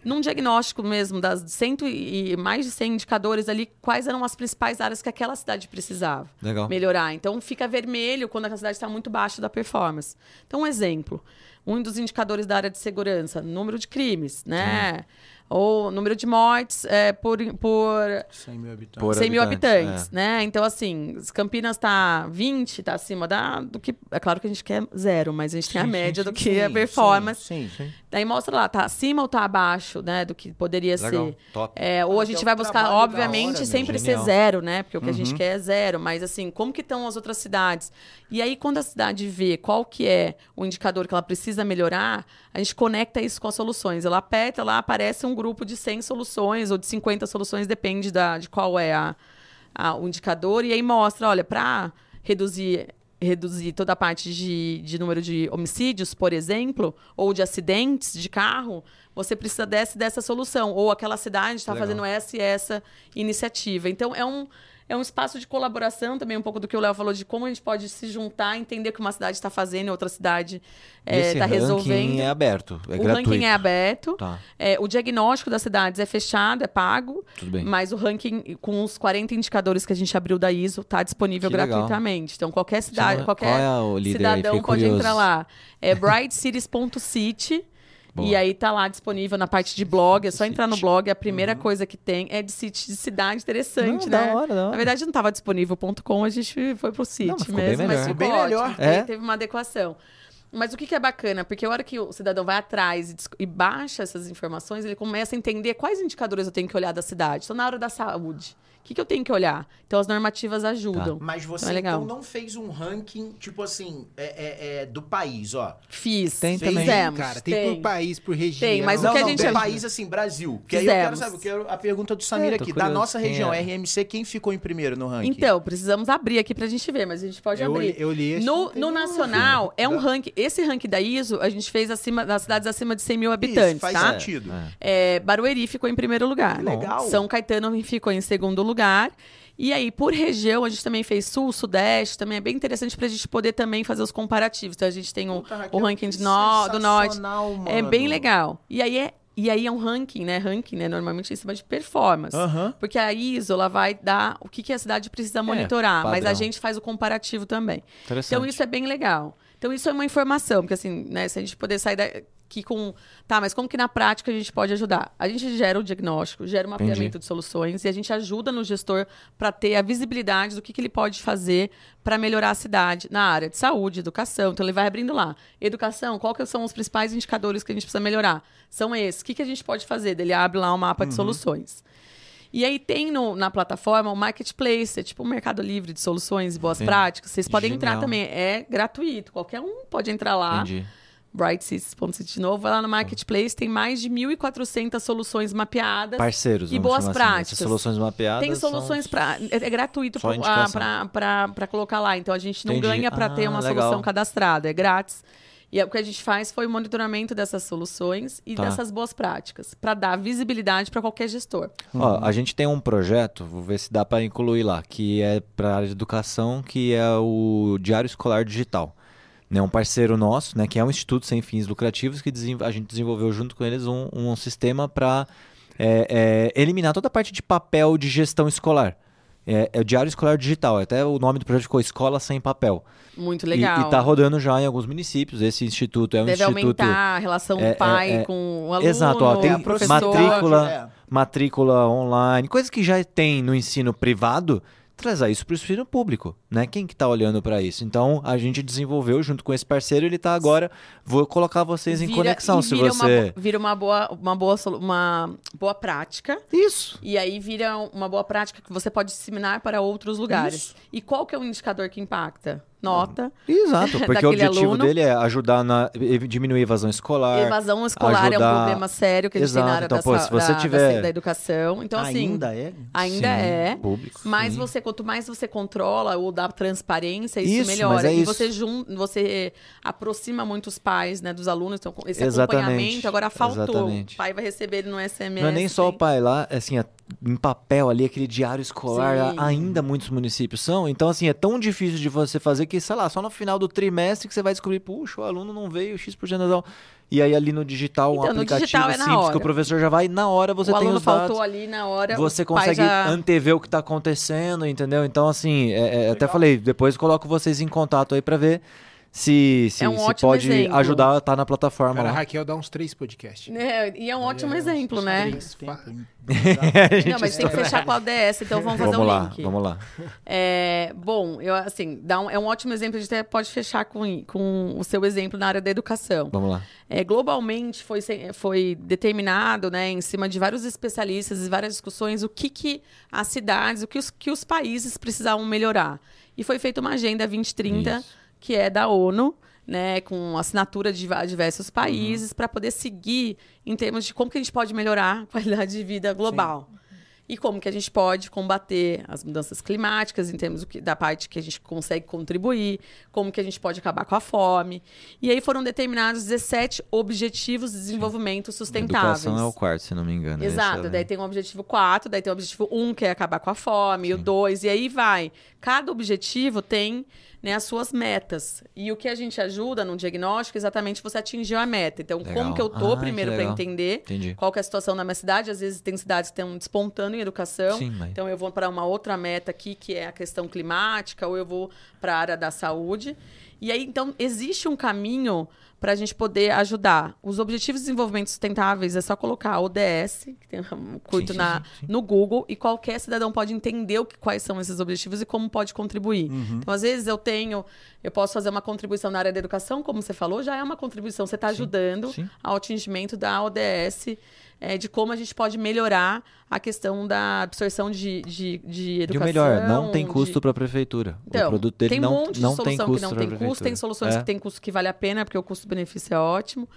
num diagnóstico mesmo, das cento e mais de cem indicadores ali, quais eram as principais áreas que aquela cidade precisava Legal. melhorar. Então, fica vermelho quando a cidade está muito abaixo da performance. Então, um exemplo. Um dos indicadores da área de segurança, número de crimes, né? Ah. Ou número de mortes é, por, por cem mil habitantes. Por cem habitantes, mil habitantes é. né? Então, assim, Campinas está vinte, está acima da, do que... É claro que a gente quer zero, mas a gente sim, tem a média sim, do que sim, a performance. Sim, sim, sim. Daí mostra lá, está acima ou está abaixo né, do que poderia Legal, ser. Top. É, ou ah, a gente vai buscar, obviamente, hora, sempre genial. ser zero, né? Porque o que uhum. a gente quer é zero. Mas, assim, como que estão as outras cidades? E aí, quando a cidade vê qual que é o indicador que ela precisa melhorar, a gente conecta isso com as soluções. Ela aperta, lá aparece um grupo de cem soluções ou de cinquenta soluções, depende da, de qual é a, a, o indicador. E aí mostra, olha, para reduzir, reduzir toda a parte de, de número de homicídios, por exemplo, ou de acidentes de carro, você precisa dessa, dessa solução. Ou aquela cidade está fazendo essa e essa iniciativa. Então, é um... É um espaço de colaboração também, um pouco do que o Léo falou, de como a gente pode se juntar, entender que uma cidade está fazendo, outra cidade está é, resolvendo. O ranking é aberto, é o gratuito. O ranking é aberto. Tá. É, o diagnóstico das cidades é fechado, é pago. Tudo bem. Mas o ranking, com os quarenta indicadores que a gente abriu da I S O, está disponível que gratuitamente. Legal. Então, qualquer cidade, Chama... qualquer Qual é cidadão pode curioso. entrar lá. É bright cities ponto city. Boa. E aí tá lá disponível na parte de blog, é só entrar no blog, a primeira uhum. coisa que tem é de, city, de cidade interessante, não, né? Da hora, da hora. Na verdade, não estava disponível ponto com, a gente foi pro site mesmo, bem melhor. mas ficou bem melhor. É? Teve uma adequação. Mas o que, que é bacana? Porque a hora que o cidadão vai atrás e, e baixa essas informações, ele começa a entender quais indicadores eu tenho que olhar da cidade. Estou na área da saúde. O que, que eu tenho que olhar? Então, as normativas ajudam. Tá. Mas você, então, é então, não fez um ranking, tipo assim, é, é, é, do país, ó. Fiz. Tem Fizemos, também, cara. Tem, tem por país, por região. Tem, mas não, o que não, a gente... Não, país, assim, Brasil. Porque Fizemos. aí eu quero saber, eu quero a pergunta do Samir é, aqui. Curioso. Da nossa região, é. R M C, quem ficou em primeiro no ranking? Então, precisamos abrir aqui pra gente ver, mas a gente pode eu, abrir. Eu li esse No, no nacional, ver. é um ranking... Esse ranking da I S O, a gente fez acima, nas cidades acima de cem mil habitantes, Isso, faz tá? sentido. É. É, Barueri ficou em primeiro lugar. Que legal. São Caetano ficou em segundo lugar. lugar. E aí, por região, a gente também fez sul, sudeste, também é bem interessante para a gente poder também fazer os comparativos. Então, a gente tem o, Puta, o ranking de no, do norte. Mano. É bem legal. E aí é, e aí é um ranking, né? Ranking, né? Normalmente em cima de performance. Uhum. Porque a I S O ela vai dar o que, que a cidade precisa monitorar, é, mas a gente faz o comparativo também. Então, isso é bem legal. Então, isso é uma informação, porque assim, né? Se a gente poder sair da... Que com... Tá, mas como que na prática a gente pode ajudar? A gente gera o diagnóstico, gera o mapeamento Entendi. de soluções e a gente ajuda no gestor para ter a visibilidade do que, que ele pode fazer para melhorar a cidade na área de saúde, educação. Então, ele vai abrindo lá. Educação, qual que são os principais indicadores que a gente precisa melhorar? São esses. O que, que a gente pode fazer? Ele abre lá um mapa uhum. de soluções. E aí tem no, na plataforma o marketplace, é tipo um mercado livre de soluções e boas Entendi. práticas. Vocês podem Genial. entrar também. É gratuito. Qualquer um pode entrar lá. Entendi. bright cities ponto city de novo, vai lá no marketplace, tem mais de mil e quatrocentas soluções mapeadas Parceiros, e boas práticas. Assim, soluções mapeadas tem soluções para é gratuito para colocar lá, então a gente não Entendi. ganha para ah, ter uma legal. solução cadastrada, é grátis. E o que a gente faz foi o monitoramento dessas soluções e tá. dessas boas práticas, para dar visibilidade para qualquer gestor. Ó, a gente tem um projeto, vou ver se dá para incluir lá, que é para a área de educação, que é o Diário Escolar Digital. É um parceiro nosso, né, que é um instituto sem fins lucrativos, que a gente desenvolveu junto com eles um, um sistema para é, é, eliminar toda a parte de papel de gestão escolar. É, é o Diário Escolar Digital, até o nome do projeto ficou Escola Sem Papel. Muito legal. E está rodando já em alguns municípios. Esse instituto é um Deve instituto... Deve aumentar a relação do é, pai é, é, com o aluno, exato, ó, tem professor, matrícula, é. matrícula online, coisa que já tem no ensino privado, trazer isso para o ensino público. né? Quem que está olhando para isso? Então, a gente desenvolveu junto com esse parceiro, ele está agora... Vou colocar vocês vira, em conexão, se você... Uma, vira uma boa, uma, boa, uma boa prática. Isso. E aí vira uma boa prática que você pode disseminar para outros lugares. Isso. E qual que é o indicador que impacta? Nota. Exato, porque o objetivo aluno. dele é ajudar na diminuir a evasão escolar. E evasão escolar ajudar... é um problema sério que a gente Exato. tem na área então, da, pô, se você da, tiver... da, da educação. Então, ainda assim, é? Ainda sim, é. Público, mas sim. você, quanto mais você controla ou dá transparência, isso, isso melhora. É e isso. Você, jun... você aproxima muito os pais, né, dos alunos. Então, esse Exatamente. acompanhamento agora faltou. Exatamente. O pai vai receber ele no S M S. Não é nem só tem... o pai lá, assim, é em papel ali, aquele diário escolar, lá, ainda muitos municípios são. Então, assim, é tão difícil de você fazer que, sei lá, só no final do trimestre que você vai descobrir, puxa, o aluno não veio, X por generação. E aí ali no digital, um então, aplicativo digital é simples que o professor já vai, na hora você o tem os dados. O aluno faltou ali na hora. Você consegue já... antever o que está acontecendo, entendeu? Então, assim, é, é, até falei, depois coloco vocês em contato aí para ver se, se, é um se pode exemplo. ajudar, tá na plataforma. Cara, a Raquel dá uns três podcasts. É, e é um ótimo é, exemplo, uns né? Três, Não, mas tem que fechar com a O D S, então vamos fazer vamos um lá, link. Vamos lá, vamos lá. É, bom, eu, assim, dá um, é um ótimo exemplo, a gente até pode fechar com, com o seu exemplo na área da educação. Vamos lá. É, globalmente foi, foi determinado, né, em cima de vários especialistas e várias discussões, o que, que as cidades, o que os, que os países precisavam melhorar. E foi feita uma Agenda vinte trinta, Isso. que é da ONU, né, com assinatura de diversos países, uhum. para poder seguir em termos de como que a gente pode melhorar a qualidade de vida global. Sim. E como que a gente pode combater as mudanças climáticas em termos da parte que a gente consegue contribuir, como que a gente pode acabar com a fome. E aí foram determinados dezessete Objetivos de Desenvolvimento Sustentáveis. Educação é o quarto, se não me engano. Exato, é... daí tem o objetivo quatro, daí tem o objetivo um, que é acabar com a fome, Sim. o dois, e aí vai. Cada objetivo tem... né, as suas metas. E o que a gente ajuda no diagnóstico é exatamente você atingir a meta. Então, legal. como que eu tô ah, primeiro para entender Entendi. qual que é a situação da minha cidade. Às vezes tem cidades que estão despontando em educação. Sim, mas... Então, eu vou para uma outra meta aqui, que é a questão climática, ou eu vou para a área da saúde. E aí, então, existe um caminho para a gente poder ajudar. Os Objetivos de Desenvolvimento Sustentáveis é só colocar O D S, que tem um curto sim, na, sim, sim. no Google, e qualquer cidadão pode entender o que, quais são esses objetivos e como pode contribuir. Uhum. Então, às vezes, eu tenho, eu posso fazer uma contribuição na área da educação, como você falou, já é uma contribuição, você está ajudando sim. ao atingimento da O D S, é, de como a gente pode melhorar a questão da absorção de, de, de educação. E o melhor, não tem custo de... para a prefeitura. Então, o produto dele tem um monte não, de solução não que não tem custo, tem soluções é. que tem custo que vale a pena, porque o custo-benefício é ótimo.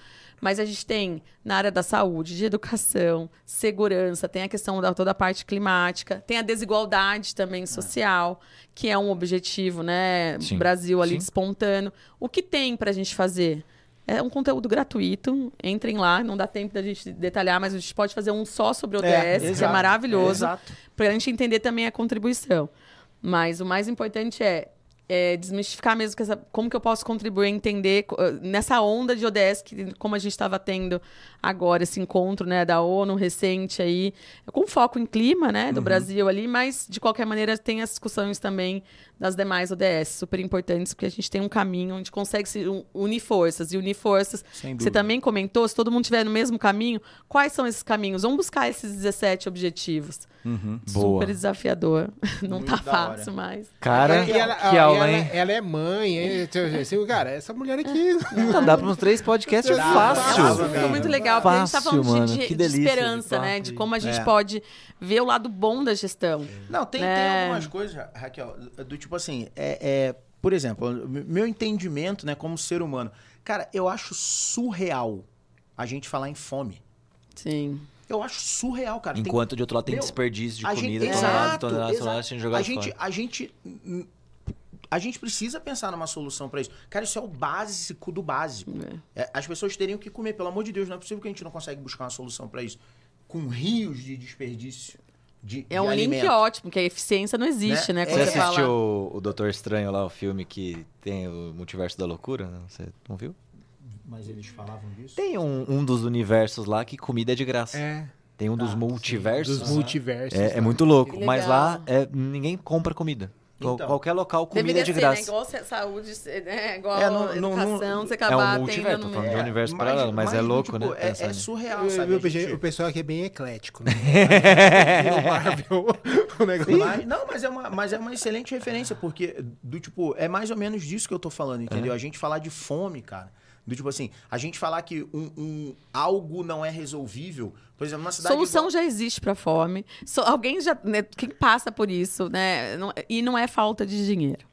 Mas a gente tem, na área da saúde, de educação, segurança, tem a questão da toda a parte climática, tem a desigualdade também social, é. que é um objetivo, né? Sim. Brasil ali Sim. despontando. O que tem para a gente fazer? É um conteúdo gratuito, entrem lá, não dá tempo da gente detalhar, mas a gente pode fazer um só sobre o O D S, é, exato, que é maravilhoso, é, para a gente entender também a contribuição. Mas o mais importante é, é desmistificar mesmo que essa, como que eu posso contribuir, entender nessa onda de O D S, que, como a gente estava tendo agora esse encontro, né, da ONU recente, aí, com foco em clima, né, do uhum. Brasil ali, mas de qualquer maneira tem as discussões também das demais O D S, super importantes, porque a gente tem um caminho onde consegue se unir forças. E unir forças, você também comentou, se todo mundo estiver no mesmo caminho, quais são esses caminhos? Vamos buscar esses dezessete objetivos. Uhum. Super Boa. desafiador. Não Muito tá fácil mais. Cara, e ela, que aula, hein? Ela, ela é mãe, hein? Cara, essa mulher aqui... Não, dá pra uns três podcasts fácil. fácil Ficou muito legal, porque fácil, a gente tá falando de, de, delícia, de esperança, de né? De como a gente é. pode ver o lado bom da gestão. Não, tem, né? tem algumas coisas, Raquel, do tipo... Tipo assim, é, é, por exemplo, meu entendimento, né, como ser humano. Cara, eu acho surreal a gente falar em fome. Sim. Eu acho surreal, cara. Enquanto tem, de outro lado tem meu, desperdício de comida, tonelada, tonelada, tonelada, sendo jogada fora. A gente, a gente precisa pensar numa solução pra isso. Cara, isso é o básico do básico. É. É, as pessoas teriam que comer. Pelo amor de Deus, não é possível que a gente não consegue buscar uma solução pra isso. Com rios de desperdício. De, é de um alimento. Link ótimo, que a eficiência não existe, né? né? Você assistiu fala... o, o Doutor Estranho lá, o filme que tem o Multiverso da Loucura? Você não viu? Mas eles falavam disso? Tem um, um dos universos lá que comida é de graça. É. Tem um ah, dos multiversos. Dos multiversos. É, é muito louco, mas lá é, ninguém compra comida. Então, qualquer local, comida de graça. Ser, né? Igual saúde, né? Igual é, não, educação, não, não, você acabar é um tendo... No... Tô falando é, de universo paralelo, mas, mas é louco, tipo, né? É, é surreal, eu, sabe? Eu, gente... O pessoal aqui é bem eclético, né? o negócio. Mas, não, mas é, uma, mas é uma excelente referência, porque do tipo é mais ou menos disso que eu tô falando, entendeu? É. A gente falar de fome, cara. Do tipo assim, a gente falar que um, um, algo não é resolvível, por exemplo, uma cidade... Solução igual... já existe para fome. So, alguém já... Né, quem passa por isso, né? Não, e não é falta de dinheiro.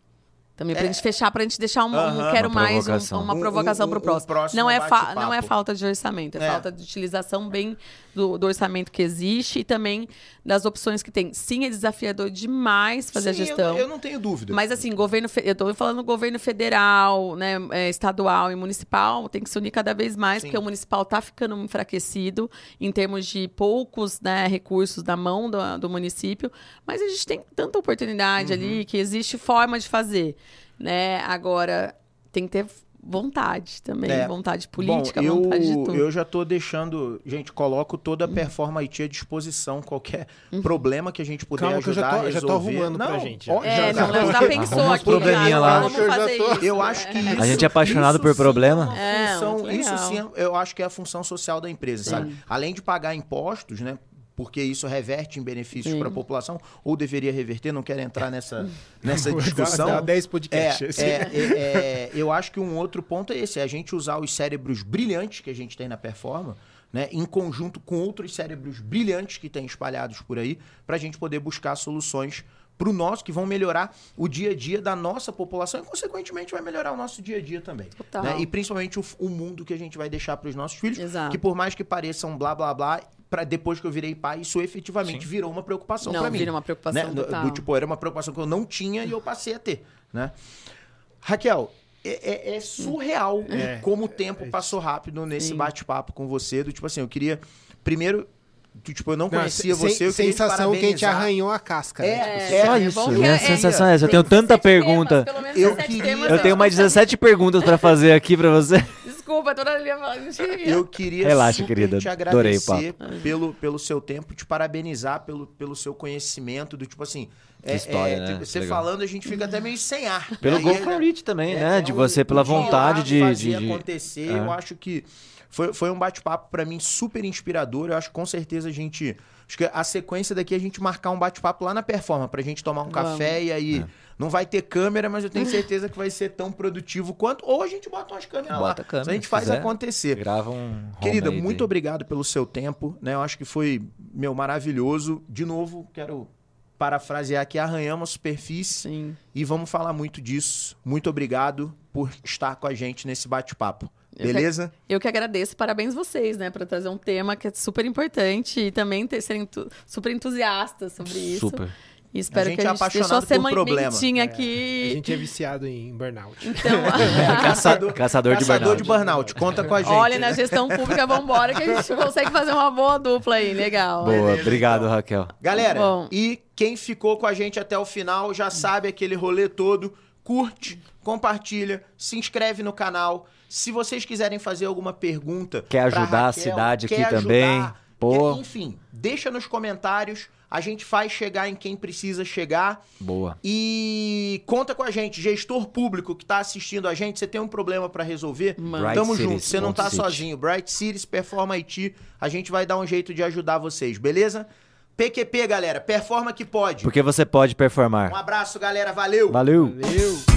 Também, pra é... gente fechar, pra gente deixar um, uh-huh, um quero uma mais, provocação. Um, uma provocação um, um, pro próximo. Um próximo não, é fa- não é falta de orçamento, é, é. falta de utilização bem do, do orçamento que existe e também das opções que tem. Sim, é desafiador demais fazer Sim, a gestão. Eu, eu não tenho dúvida. Mas assim, governo fe- eu tô falando governo federal, né, é, estadual e municipal, tem que se unir cada vez mais, Sim. porque o municipal tá ficando enfraquecido em termos de poucos, né, recursos na mão do, do município, mas a gente tem tanta oportunidade uhum. ali que existe forma de fazer. Né? Agora, tem que ter vontade também, é. vontade política, Bom, eu, vontade de tudo. Eu já tô deixando, gente, coloco toda a Performa I T à disposição, qualquer uhum. problema que a gente puder Calma, ajudar que eu já tô, a resolver. Já tô arrumando não, pra gente. Ó, é, já, não, já, já, já pensou aqui, cara, lá. vamos eu fazer tô... isso. Eu acho que isso, a gente é apaixonado por problema. É, função, é isso sim, eu acho que é a função social da empresa, sim. sabe? Além de pagar impostos, né? Porque isso reverte em benefícios para a população, ou deveria reverter, não quero entrar nessa, nessa discussão. Dá dez podcasts. É, é, é, é, eu acho que um outro ponto é esse, é a gente usar os cérebros brilhantes que a gente tem na Performa, né, em conjunto com outros cérebros brilhantes que tem espalhados por aí, para a gente poder buscar soluções para o nosso, que vão melhorar o dia a dia da nossa população e, consequentemente, vai melhorar o nosso dia a dia também. Né? E, principalmente, o, o mundo que a gente vai deixar para os nossos filhos, Exato. que, por mais que pareçam blá, blá, blá, pra depois que eu virei pai, isso efetivamente Sim. virou uma preocupação para mim. Não, virou uma preocupação né? total. Do, do, tipo, era uma preocupação que eu não tinha e eu passei a ter. Né? Raquel... É, é, é surreal é, como o tempo é, é, passou rápido nesse sim. bate-papo com você. Do, tipo assim, eu queria... Primeiro, do, tipo, eu não conhecia não, sem, você. Eu sensação que a gente arranhou a casca. É, né? Tipo, é, só é, isso. É, é, a sensação é essa. Eu tenho tanta pergunta. Temas, eu, queria, temas, eu tenho mais dezessete perguntas para fazer aqui para você. Desculpa, toda a minha Eu queria Relaxa, super querida. te agradecer Adorei, pelo, pelo seu tempo, te parabenizar pelo, pelo seu conhecimento, do tipo assim... É, história, é, né? Tipo, você Legal. falando, a gente fica até meio sem ar. Pelo Go For It também, é, né? É, de você, pela de vontade de... fazer de, acontecer, de... eu ah. acho que foi, foi um bate-papo pra mim super inspirador. Eu acho que com certeza a gente... Acho que a sequência daqui é a gente marcar um bate-papo lá na Performa, pra gente tomar um Vamos. café e aí... É. Não vai ter câmera, mas eu tenho certeza que vai ser tão produtivo quanto... Ou a gente bota umas câmeras bota lá, a, câmera, a gente faz quiser, acontecer. Grava um Querida, muito aí. obrigado pelo seu tempo, né? Eu acho que foi, meu, maravilhoso. De novo, quero parafrasear aqui, arranhamos a superfície Sim. e vamos falar muito disso. Muito obrigado por estar com a gente nesse bate-papo. Beleza? Eu que, eu que agradeço. Parabéns vocês, né? Para trazer um tema que é super importante e também ter, serem tu, super entusiastas sobre isso. Super. E espero a gente que a gente é apaixonado por problema. É. Aqui. A gente é viciado em burnout. Então, é, caçador, caçador de burnout. Caçador de burnout. Conta com a gente. Olha, na gestão pública, vamos embora que a gente consegue fazer uma boa dupla aí. Legal. Boa. Beleza, obrigado, então. Raquel. Galera, Bom. e quem ficou com a gente até o final já sabe aquele rolê todo. Curte, compartilha, se inscreve no canal. Se vocês quiserem fazer alguma pergunta... Quer ajudar Raquel, a cidade aqui ajudar, também. Pô. Quer, enfim, deixa nos comentários... A gente faz chegar em quem precisa chegar. Boa. E conta com a gente, gestor público que está assistindo a gente. Você tem um problema para resolver? Tamo junto, você não tá sozinho. Bright Cities, Performa I T. A gente vai dar um jeito de ajudar vocês, beleza? P Q P, galera. Performa que pode. Porque você pode performar. Um abraço, galera. Valeu. Valeu. Valeu.